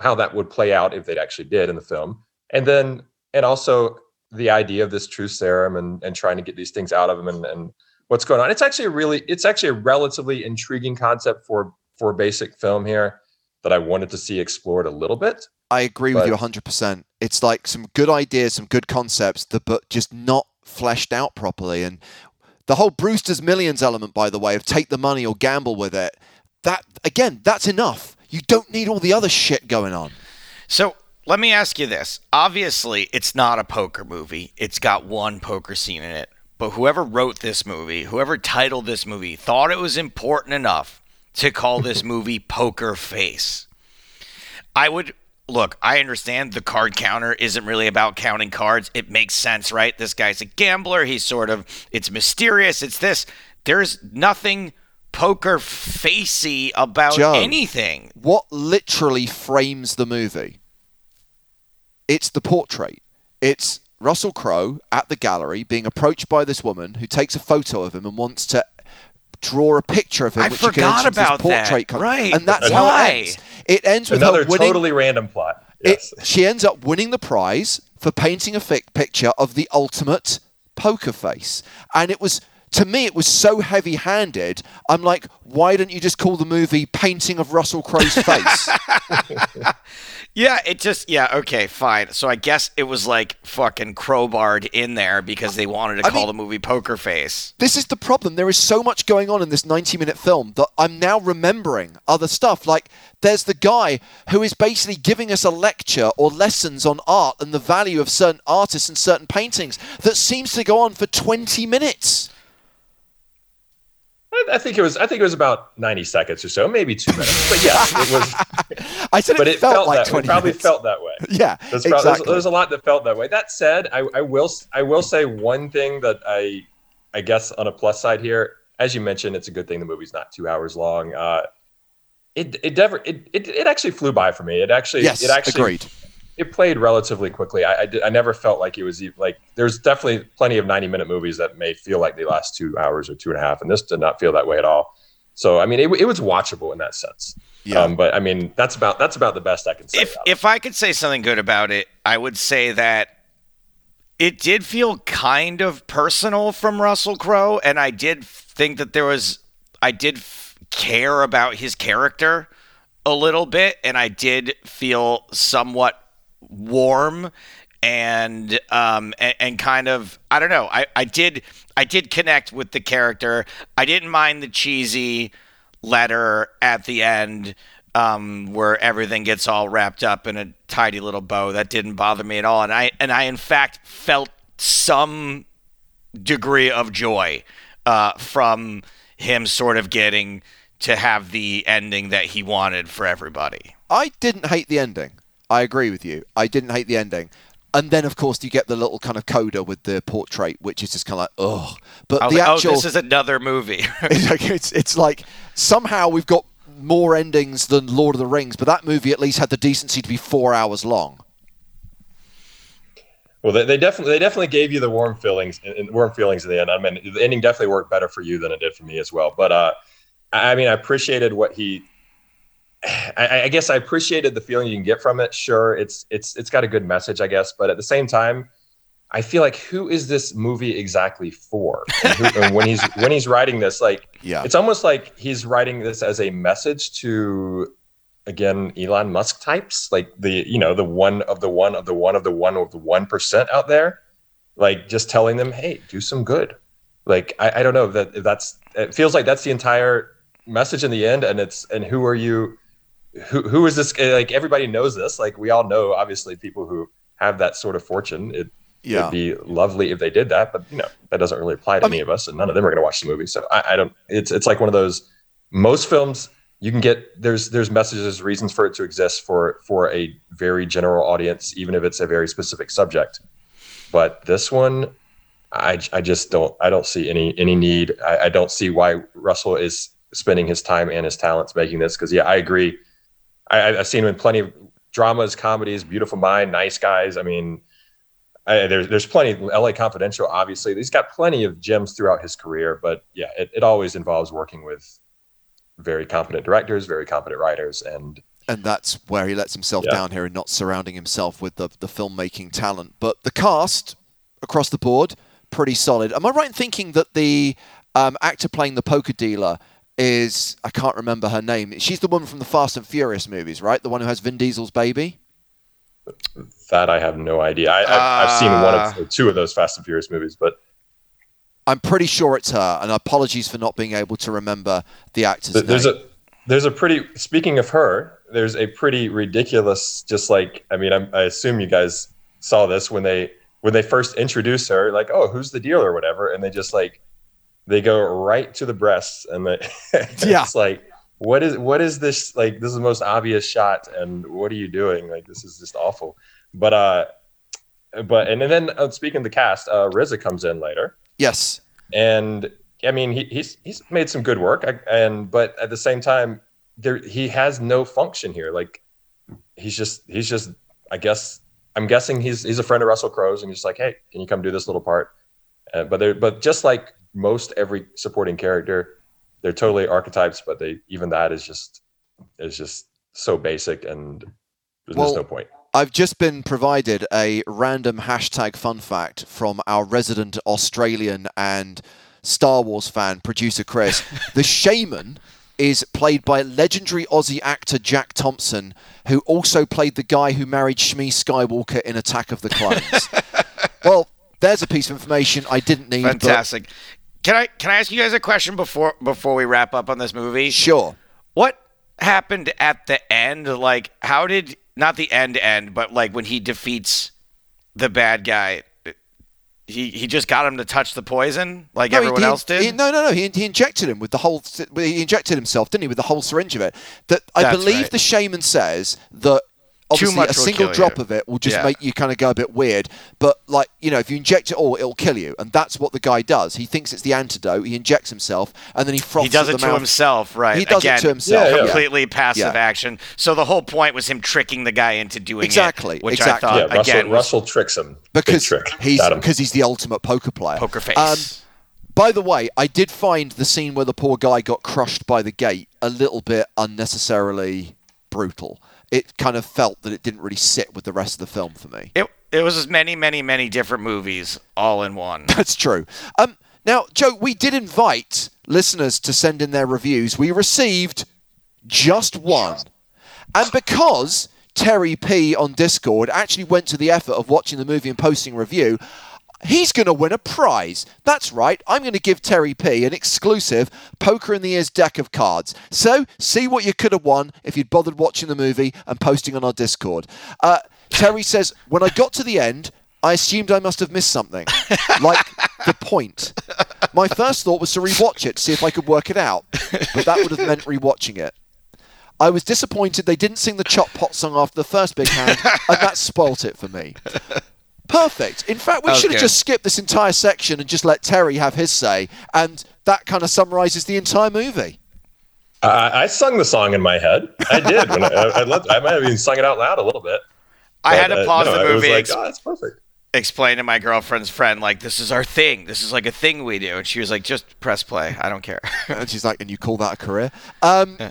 how that would play out if they actually did in the film, and then and also the idea of this truth serum and and trying to get these things out of them and and what's going on. It's actually a really, it's actually a relatively intriguing concept for, for a basic film here that I wanted to see explored a little bit. I agree but... with you one hundred percent. It's like some good ideas, some good concepts, but just not fleshed out properly. And the whole Brewster's Millions element, by the way, of take the money or gamble with it, that, again, that's enough. You don't need all the other shit going on. So let me ask you this. Obviously, it's not a poker movie. It's got one poker scene in it. But whoever wrote this movie, whoever titled this movie, thought it was important enough to call this movie Poker Face. I would, look, I understand the card counter isn't really about counting cards. It makes sense, right? This guy's a gambler. He's sort of, it's mysterious. It's this. There's nothing poker facey about Joe, anything. What literally frames the movie? It's the portrait. It's Russell Crowe at the gallery being approached by this woman who takes a photo of him and wants to draw a picture of him. I which forgot you can about this portrait that. Com- right. And that's Why? how it ends. It ends with another her winning, totally random plot. Yes. It, she ends up winning the prize for painting a fi- picture of the ultimate poker face. And it was, to me, it was so heavy-handed. I'm like, why don't you just call the movie Painting of Russell Crowe's Face? Yeah, it just, yeah, okay, fine. So I guess it was like fucking crowbarred in there because they wanted to I call mean, the movie Poker Face. This is the problem. There is so much going on in this ninety-minute film that I'm now remembering other stuff. Like, there's the guy who is basically giving us a lecture or lessons on art and the value of certain artists and certain paintings that seems to go on for twenty minutes. I think it was. I think it was about ninety seconds or so, maybe two minutes. But yes, it was. I said but it, it felt, felt like twenty. It probably minutes. felt that way. Yeah, there's exactly. Probably, there's, there's a lot that felt that way. That said, I, I will. I will say one thing that I, I guess on a plus side here, as you mentioned, it's a good thing the movie's not two hours long. Uh, it it never it, it it actually flew by for me. It actually yes, it actually agreed. It played relatively quickly. I I, did, I never felt like it was like there's definitely plenty of ninety minute movies that may feel like they last two hours or two and a half, and this did not feel that way at all. So I mean, it it was watchable in that sense. Yeah. Um, but I mean, that's about that's about the best I can say. If about if it. I could say something good about it, I would say that it did feel kind of personal from Russell Crowe, and I did think that there was I did f- care about his character a little bit, and I did feel somewhat warm and um and, and kind of I don't know I, I did I did connect with the character. I didn't mind the cheesy letter at the end um where everything gets all wrapped up in a tidy little bow. That didn't bother me at all, and I and I in fact felt some degree of joy uh from him sort of getting to have the ending that he wanted for everybody. I didn't hate the ending. I agree with you. I didn't hate the ending. And then, of course, you get the little kind of coda with the portrait, which is just kind of like, ugh. But the like, actual... Oh, this is another movie. it's, like, it's, it's like somehow we've got more endings than Lord of the Rings, but that movie at least had the decency to be four hours long. Well, they, they definitely they definitely gave you the warm feelings, and warm feelings in the end. I mean, the ending definitely worked better for you than it did for me as well. But, uh, I mean, I appreciated what he... I, I guess I appreciated the feeling you can get from it. Sure, it's it's it's got a good message, I guess, but at the same time, I feel like who is this movie exactly for? And who, and when he's when he's writing this, like, yeah. It's almost like he's writing this as a message to, again, Elon Musk types, like the you know the one of the one of the one of the one of the one percent out there, like just telling them, hey, do some good. Like I, I don't know if that if that's it feels like that's the entire message in the end, and it's and who are you? Who who is this? Like everybody knows this. Like we all know, obviously, people who have that sort of fortune. It yeah. would be lovely if they did that, but you know that doesn't really apply to I any mean, of us, and none of them are going to watch the movie. So I, I don't. It's it's like one of those. Most films you can get there's there's messages, reasons for it to exist for for a very general audience, even if it's a very specific subject. But this one, I, I just don't, I don't see any, any need. I, I don't see why Russell is spending his time and his talents making this. Cause yeah, I agree. I, I've seen him in plenty of dramas, comedies, Beautiful Mind, Nice Guys. I mean, I, there's, there's plenty. L A Confidential, obviously he's got plenty of gems throughout his career, but yeah, it, it always involves working with very competent directors, very competent writers. And, and that's where he lets himself yeah. down here and not surrounding himself with the, the filmmaking talent, but the cast across the board, pretty solid. Am I right in thinking that the um, actor playing the poker dealer is, I can't remember her name. She's the woman from the Fast and Furious movies, right? The one who has Vin Diesel's baby? That I have no idea. I, uh, I've, I've seen one of the, two of those Fast and Furious movies, but I'm pretty sure it's her. And apologies for not being able to remember the actor's th- there's name. A, there's a pretty, speaking of her, there's a pretty ridiculous, just like, I mean, I'm, I assume you guys saw this when they, when they first introduce her, like, oh, who's the dealer or whatever. And they just like, they go right to the breasts and they, it's yeah. like, what is, what is this? Like, this is the most obvious shot. And what are you doing? Like, this is just awful. But, uh, but, and, and then uh, speaking of the cast, uh, R Z A comes in later. Yes. And I mean, he, he's, he's made some good work. I, and, but at the same time there, he has no function here. Like he's just, he's just, I guess, I'm guessing he's he's a friend of Russell Crowe's, and he's like, "Hey, can you come do this little part?" Uh, but they but just like most every supporting character, they're totally archetypes. But they even that is just is just so basic, and there's, well, there's no point. I've just been provided a random hashtag fun fact from our resident Australian and Star Wars fan producer Chris. The Shaman is played by legendary Aussie actor Jack Thompson, who also played the guy who married Shmi Skywalker in Attack of the Clones. Well, there's a piece of information I didn't need. Fantastic. But... Can I can I ask you guys a question before before we wrap up on this movie? Sure. What happened at the end? Like, how did not the end end, but like when he defeats the bad guy? He he just got him to touch the poison like no, everyone he, else did? He, no, no, no. He, he injected him with the whole... He injected himself, didn't he, with the whole syringe of it. That I That's believe right. the shaman says that obviously a single drop you. of it will just yeah. make you kind of go a bit weird. But, like, you know, if you inject it all, it'll kill you. And that's what the guy does. He thinks it's the antidote. He injects himself, and then he froths at the mouth. He does it to himself, right. He does Again, it to himself. Yeah, yeah. Completely yeah. passive yeah. action. So the whole point was him tricking the guy into doing exactly. it. Which exactly. I thought, yeah, Russell, again, Russell tricks him. Because trick. he's because he's the ultimate poker player. Poker face. Um, by the way, I did find the scene where the poor guy got crushed by the gate a little bit unnecessarily brutal. It kind of felt that it didn't really sit with the rest of the film for me. It it was many, many, many different movies all in one. That's true. Um, now, Joe, we did invite listeners to send in their reviews. We received just one. And because Terry P on Discord actually went to the effort of watching the movie and posting a review, he's going to win a prize. That's right. I'm going to give Terry P an exclusive Poker in the Ears deck of cards. So see what you could have won if you'd bothered watching the movie and posting on our Discord. Uh, Terry says, when I got to the end, I assumed I must have missed something, like the point. My first thought was to rewatch it to see if I could work it out, but that would have meant rewatching it. I was disappointed they didn't sing the Chop Pot song after the first big hand, and that spoilt it for me. Perfect. In fact, we okay. should have just skipped this entire section and just let Terry have his say, and that kind of summarizes the entire movie. Uh, I sung the song in my head. I did. When I, I, loved, I might have even sung it out loud a little bit. I but, had to pause uh, no, the movie. I was like, oh, that's perfect. Explain to my girlfriend's friend, like, this is our thing. This is like a thing we do. And she was like, just press play. I don't care. And she's like, and you call that a career? Um, yeah.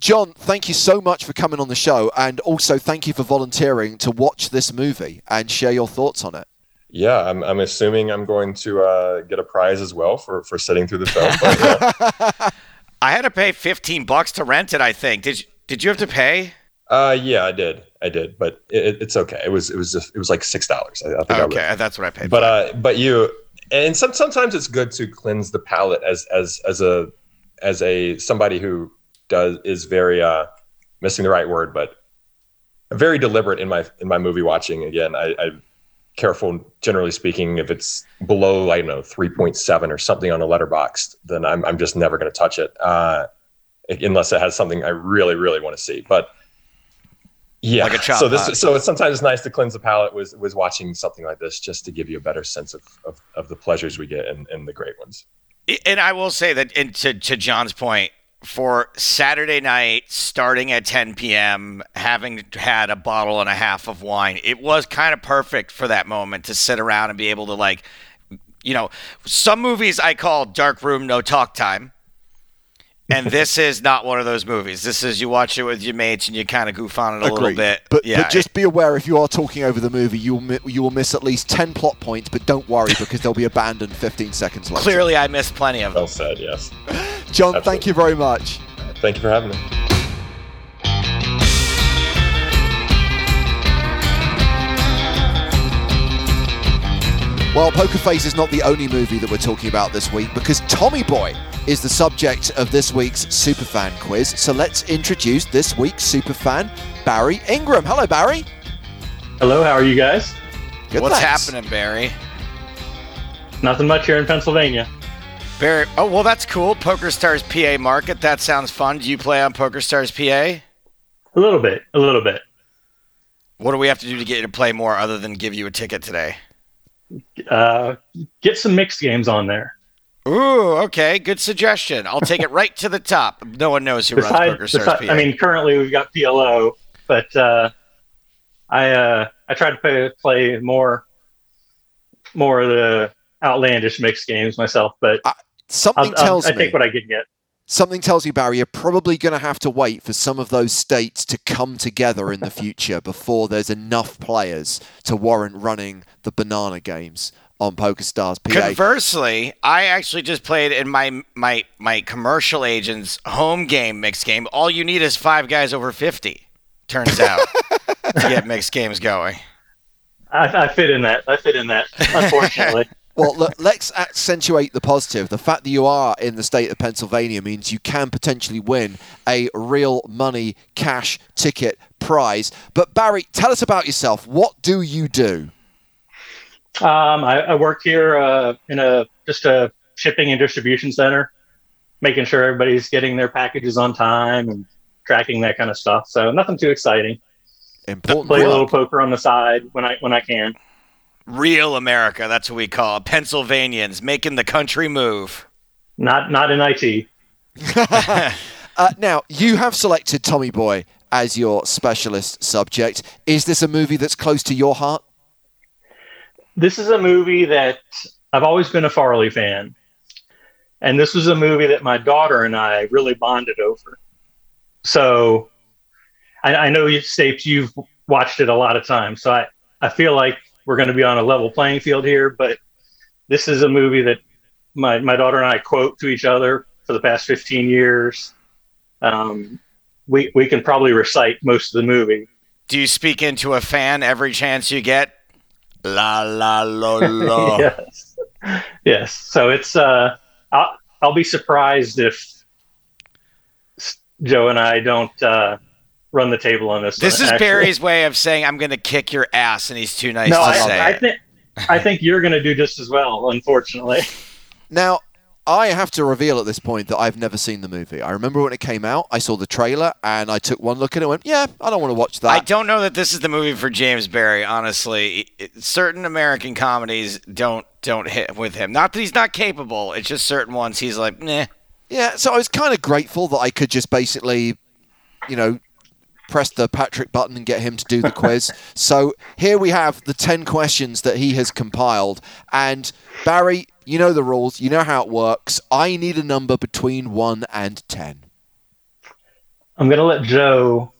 John, thank you so much for coming on the show, and also thank you for volunteering to watch this movie and share your thoughts on it. Yeah, I'm, I'm assuming I'm going to uh, get a prize as well for, for sitting through the film. But, yeah. I had to pay fifteen bucks to rent it, I think. Did you, did you have to pay? Uh, yeah, I did. I did, but it, it's okay. It was it was just, it was like six dollars. I, I think okay, I that's what I paid. But uh, but you and some, sometimes it's good to cleanse the palate as as as a as a somebody who. Does is very uh, missing the right word, but very deliberate in my in my movie watching. Again, I, I'm careful generally speaking. If it's below, I don't know, three point seven or something on a Letterboxd, then I'm I'm just never going to touch it uh, unless it has something I really really want to see. But Yeah. Like a chop. So this, so it's sometimes nice to cleanse the palate was, was watching something like this, just to give you a better sense of, of, of the pleasures we get and, and the great ones. And I will say that, and to, to John's point, for Saturday night, starting at ten p.m., having had a bottle and a half of wine, it was kind of perfect for that moment to sit around and be able to, like, you know, some movies I call dark room, no talk time. And this is not one of those movies. This is you watch it with your mates and you kind of goof on it a Agreed. Little bit. But, yeah. but just be aware, if you are talking over the movie, you'll mi- you will miss at least ten plot points, but don't worry because they'll be abandoned fifteen seconds later. Clearly, I missed plenty of them. Well said, yes. John, Absolutely. Thank you very much. Thank you for having me. Well, Poker Face is not the only movie that we're talking about this week because Tommy Boy is the subject of this week's Superfan quiz. So let's introduce this week's Superfan, Barry Ingram. Hello, Barry. Hello, how are you guys? Good, What's thanks. happening, Barry? Nothing much here in Pennsylvania. Barry, oh, well, that's cool. PokerStars P A market, that sounds fun. Do you play on PokerStars P A? A little bit, a little bit. What do we have to do to get you to play more other than give you a ticket today? Uh, get some mixed games on there. Ooh, okay, good suggestion. I'll take it right to the top. No one knows who Besides, runs PokerStars P A. I mean, currently we've got P L O, but uh, I uh, I try to play, play more more of the outlandish mixed games myself, but uh, something I'll, tells I'll, me I take what I can get. Something tells you, Barry, you're probably going to have to wait for some of those states to come together in the future before there's enough players to warrant running the banana games on PokerStars P A. Conversely, I actually just played in my my my commercial agent's home game mixed game. All you need is five guys over fifty, turns out, to get mixed games going. I, I fit in that. I fit in that, unfortunately. Well, look, let's accentuate the positive. The fact that you are in the state of Pennsylvania means you can potentially win a real money cash ticket prize. But Barry, tell us about yourself. What do you do? Um, I, I work here uh, in a just a shipping and distribution center, making sure everybody's getting their packages on time and tracking that kind of stuff. So nothing too exciting. Important. Play work. a little poker on the side when I when I can. Real America, that's what we call it. Pennsylvanians making the country move. Not not in I T. uh, now, you have selected Tommy Boy as your specialist subject. Is this a movie that's close to your heart? This is a movie that I've always been a Farley fan. And this was a movie that my daughter and I really bonded over. So I, I know, Stapes, you've watched it a lot of times. So I, I feel like we're going to be on a level playing field here, but this is a movie that my, my daughter and I quote to each other for the past fifteen years. Um, we we can probably recite most of the movie. Do you speak into a fan every chance you get? La la lo lo. Yes, yes. So it's uh, I'll, I'll be surprised if Joe and I don't. Uh, run the table on this. This one, is actually. Barry's way of saying I'm going to kick your ass, and he's too nice no, to I, say I it. Think, I think you're going to do just as well, unfortunately. Now, I have to reveal at this point that I've never seen the movie. I remember when it came out, I saw the trailer, and I took one look at it and went, yeah, I don't want to watch that. I don't know that this is the movie for James Barry, honestly. Certain American comedies don't don't hit with him. Not that he's not capable, it's just certain ones he's like, nah. Yeah, so I was kind of grateful that I could just basically, you know, press the Patrick button and get him to do the quiz. So here we have the ten questions that he has compiled. And Barry, you know the rules. You know how it works. I need a number between one and ten. I'm going to let Joe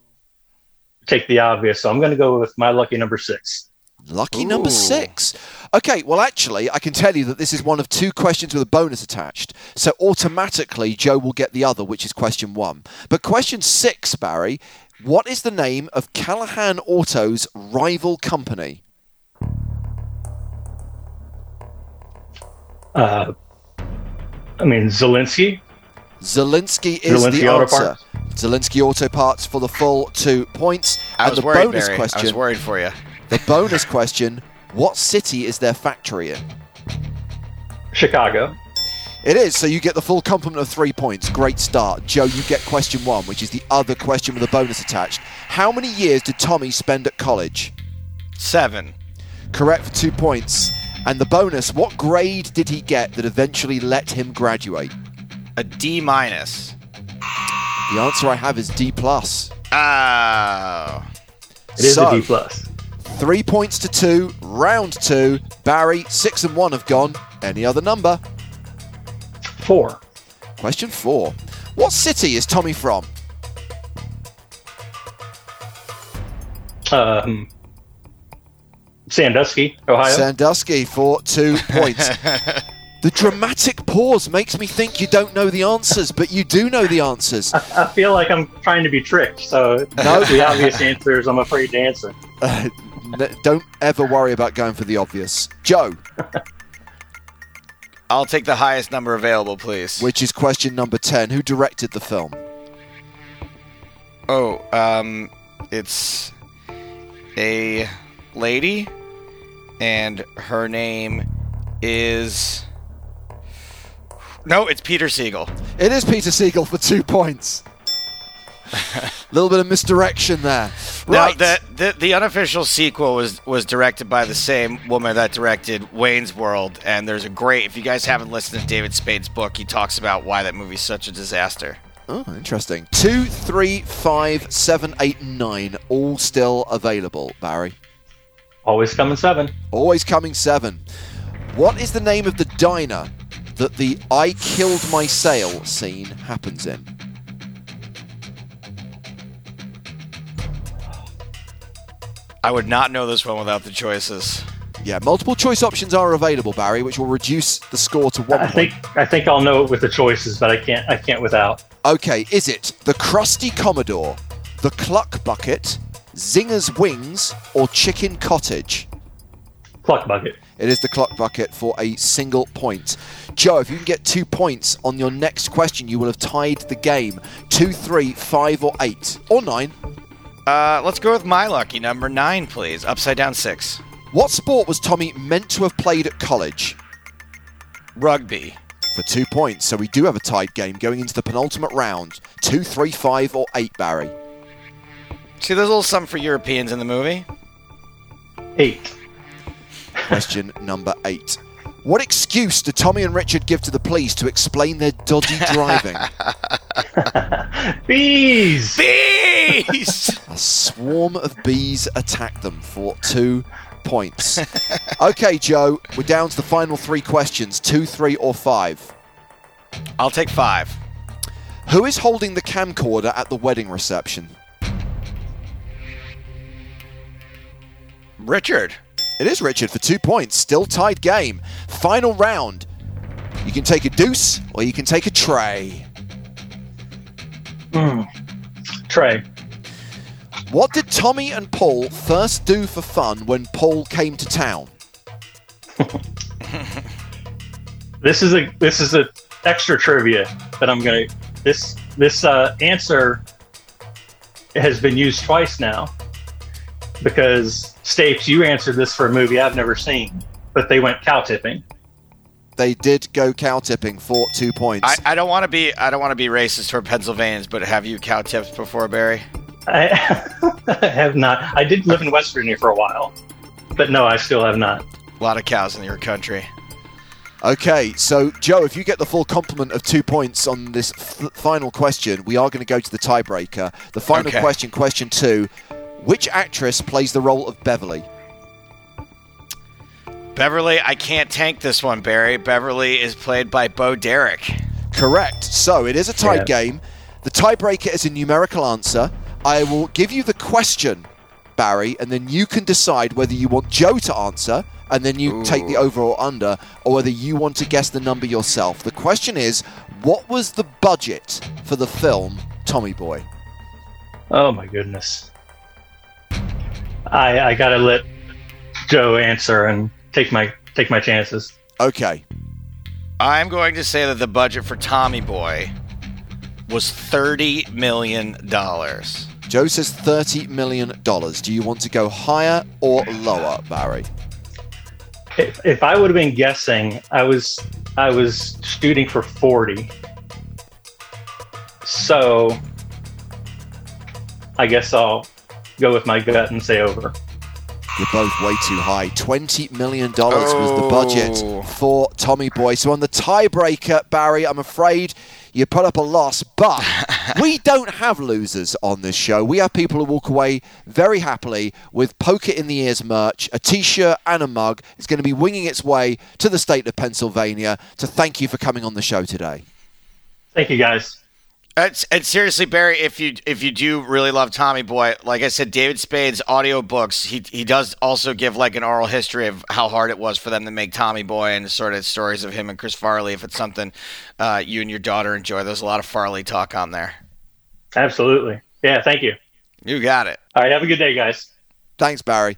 take the obvious. So I'm going to go with my lucky number six. Lucky Ooh. number six. Okay, well, actually, I can tell you that this is one of two questions with a bonus attached. So automatically, Joe will get the other, which is question one. But question six, Barry, what is the name of Callahan Auto's rival company? Uh, I mean, Zelinsky? Zelinsky is Zelinsky the Auto answer. Parts. Zelinsky Auto Parts for the full two points. I and was the worried, bonus Barry. Question, I was worried for you. The bonus question, what city is their factory in? Chicago. It is, so you get the full complement of three points. Great start. Joe, you get question one, which is the other question with a bonus attached. How many years did Tommy spend at college? Seven. Correct for two points. And the bonus, what grade did he get that eventually let him graduate? A D minus. The answer I have is D plus. Oh. It is so, a D plus. Three points to two, round two. Barry, six and one have gone. Any other number? Four. Question four. What city is Tommy from? Um, Sandusky, Ohio. Sandusky for two points. The dramatic pause makes me think you don't know the answers, but you do know the answers. I, I feel like I'm trying to be tricked, so no. The obvious answers I'm afraid to answer. Uh, n- don't ever worry about going for the obvious. Joe. I'll take the highest number available, please. Which is question number ten. Who directed the film? Oh, um, it's a lady, and her name is... No, it's Peter Siegel. It is Peter Siegel for two points. A little bit of misdirection there. Right. Now, the, the, the unofficial sequel was, was directed by the same woman that directed Wayne's World, and there's a great, if you guys haven't listened to David Spade's book, he talks about why that movie's such a disaster. Oh, interesting. Two, three, five, seven, eight, and nine, all still available, Barry. Always coming seven. Always coming seven. What is the name of the diner that the I Killed My Sale scene happens in? I would not know this one without the choices. Yeah, multiple choice options are available, Barry, which will reduce the score to one I point. Think, I think I'll know it with the choices, but I can't I can't without. Okay, is it the Krusty Commodore, the Cluck Bucket, Zinger's Wings, or Chicken Cottage? Cluck Bucket. It is the Cluck Bucket for a single point. Joe, if you can get two points on your next question, you will have tied the game. Two, three, five, or eight, or nine. Uh, let's go with my lucky number, nine, please. Upside down six. What sport was Tommy meant to have played at college? Rugby. For two points, so we do have a tied game going into the penultimate round. Two, three, five, or eight, Barry. See, there's a little something for Europeans in the movie. Eight. Question number eight. What excuse did Tommy and Richard give to the police to explain their dodgy driving? Bees! Bees! A swarm of bees attacked them for two points. Okay, Joe, we're down to the final three questions. Two, three, or five? I'll take five. Who is holding the camcorder at the wedding reception? Richard. It is Richard for two points. Still tied game. Final round. You can take a deuce or you can take a tray. Mm. Tray. What did Tommy and Paul first do for fun when Paul came to town? This is a this is a extra trivia that I'm gonna this this uh, answer has been used twice now. Because, Stapes, you answered this for a movie I've never seen, but they went cow tipping. They did go cow tipping for two points. I, I don't want to be I don't want to be racist for Pennsylvanians, but have you cow tipped before, Barry? I have not. I did live in West Virginia for a while, but no, I still have not. A lot of cows in your country. Okay, so Joe, if you get the full complement of two points on this f- final question, we are going to go to the tiebreaker. The final okay. question, question two. Which actress plays the role of Beverly? Beverly, I can't tank this one, Barry. Beverly is played by Bo Derek. Correct. So it is a tied yeah. game. The tiebreaker is a numerical answer. I will give you the question, Barry, and then you can decide whether you want Joe to answer, and then you Ooh. take the over or under, or whether you want to guess the number yourself. The question is, what was the budget for the film Tommy Boy? Oh, my goodness. I, I gotta let Joe answer and take my take my chances. Okay. I'm going to say that the budget for Tommy Boy was thirty million dollars. Joe says thirty million dollars. Do you want to go higher or lower, Barry? If, if I would have been guessing, I was I was shooting for forty. So I guess I'll go with my gut and say over. You're both way too high. twenty million dollars oh. was the budget for Tommy Boy. So on the tiebreaker, Barry, I'm afraid you put up a loss, but we don't have losers on this show. We have people who walk away very happily with Poker in the Ears merch, a T-shirt and a mug. It's going to be winging its way to the state of Pennsylvania. So thank you for coming on the show today. Thank you, guys. And, and seriously, Barry, if you if you do really love Tommy Boy, like I said, David Spade's audiobooks, he he does also give like an oral history of how hard it was for them to make Tommy Boy and sort of stories of him and Chris Farley. If it's something uh, you and your daughter enjoy, there's a lot of Farley talk on there. Absolutely. Yeah, thank you. You got it. All right, have a good day, guys. Thanks, Barry.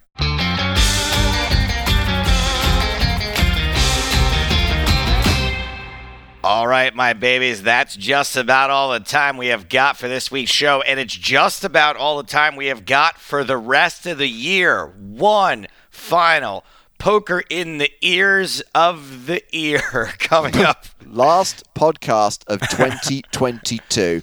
All right, my babies, that's just about all the time we have got for this week's show, and it's just about all the time we have got for the rest of the year. One final Poker in the Ears of the Ear coming up. Last podcast of twenty twenty-two.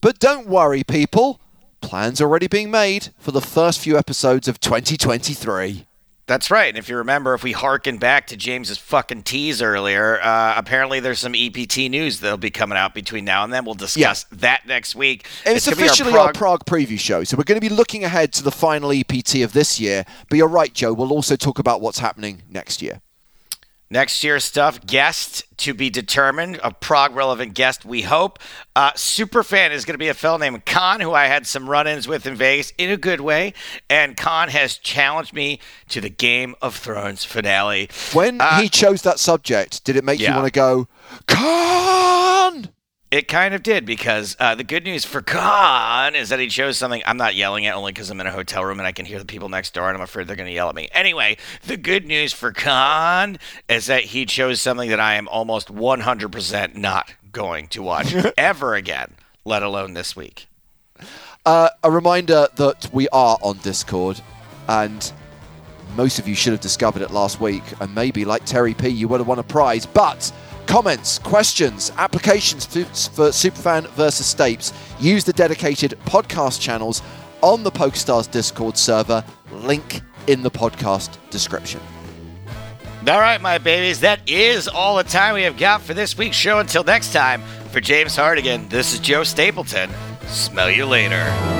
But don't worry, people. Plans are already being made for the first few episodes of twenty twenty-three. That's right. And if you remember, if we hearken back to James's fucking tease earlier, uh, apparently there's some E P T news that'll be coming out between now and then. We'll discuss yeah. that next week. And it's, it's officially our Prague-, our Prague preview show. So we're going to be looking ahead to the final E P T of this year. But you're right, Joe. We'll also talk about what's happening next year. Next year's stuff, guest to be determined, a Prague-relevant guest, we hope. Uh, Superfan is going to be a fellow named Khan, who I had some run-ins with in Vegas in a good way, and Khan has challenged me to the Game of Thrones finale. When uh, he chose that subject, did it make yeah. you want to go, Khan? It kind of did, because uh, the good news for Khan is that he chose something. I'm not yelling at only because I'm in a hotel room and I can hear the people next door and I'm afraid they're going to yell at me. Anyway, the good news for Khan is that he chose something that I am almost one hundred percent not going to watch ever again, let alone this week. Uh, a reminder that we are on Discord, and most of you should have discovered it last week, and maybe, like Terry P, you would have won a prize, but... Comments, questions, applications for Superfan versus Stapes. Use the dedicated podcast channels on the PokerStars Discord server. Link in the podcast description. All right, my babies, that is all the time we have got for this week's show. Until next time, for James Hardigan, this is Joe Stapleton. Smell you later.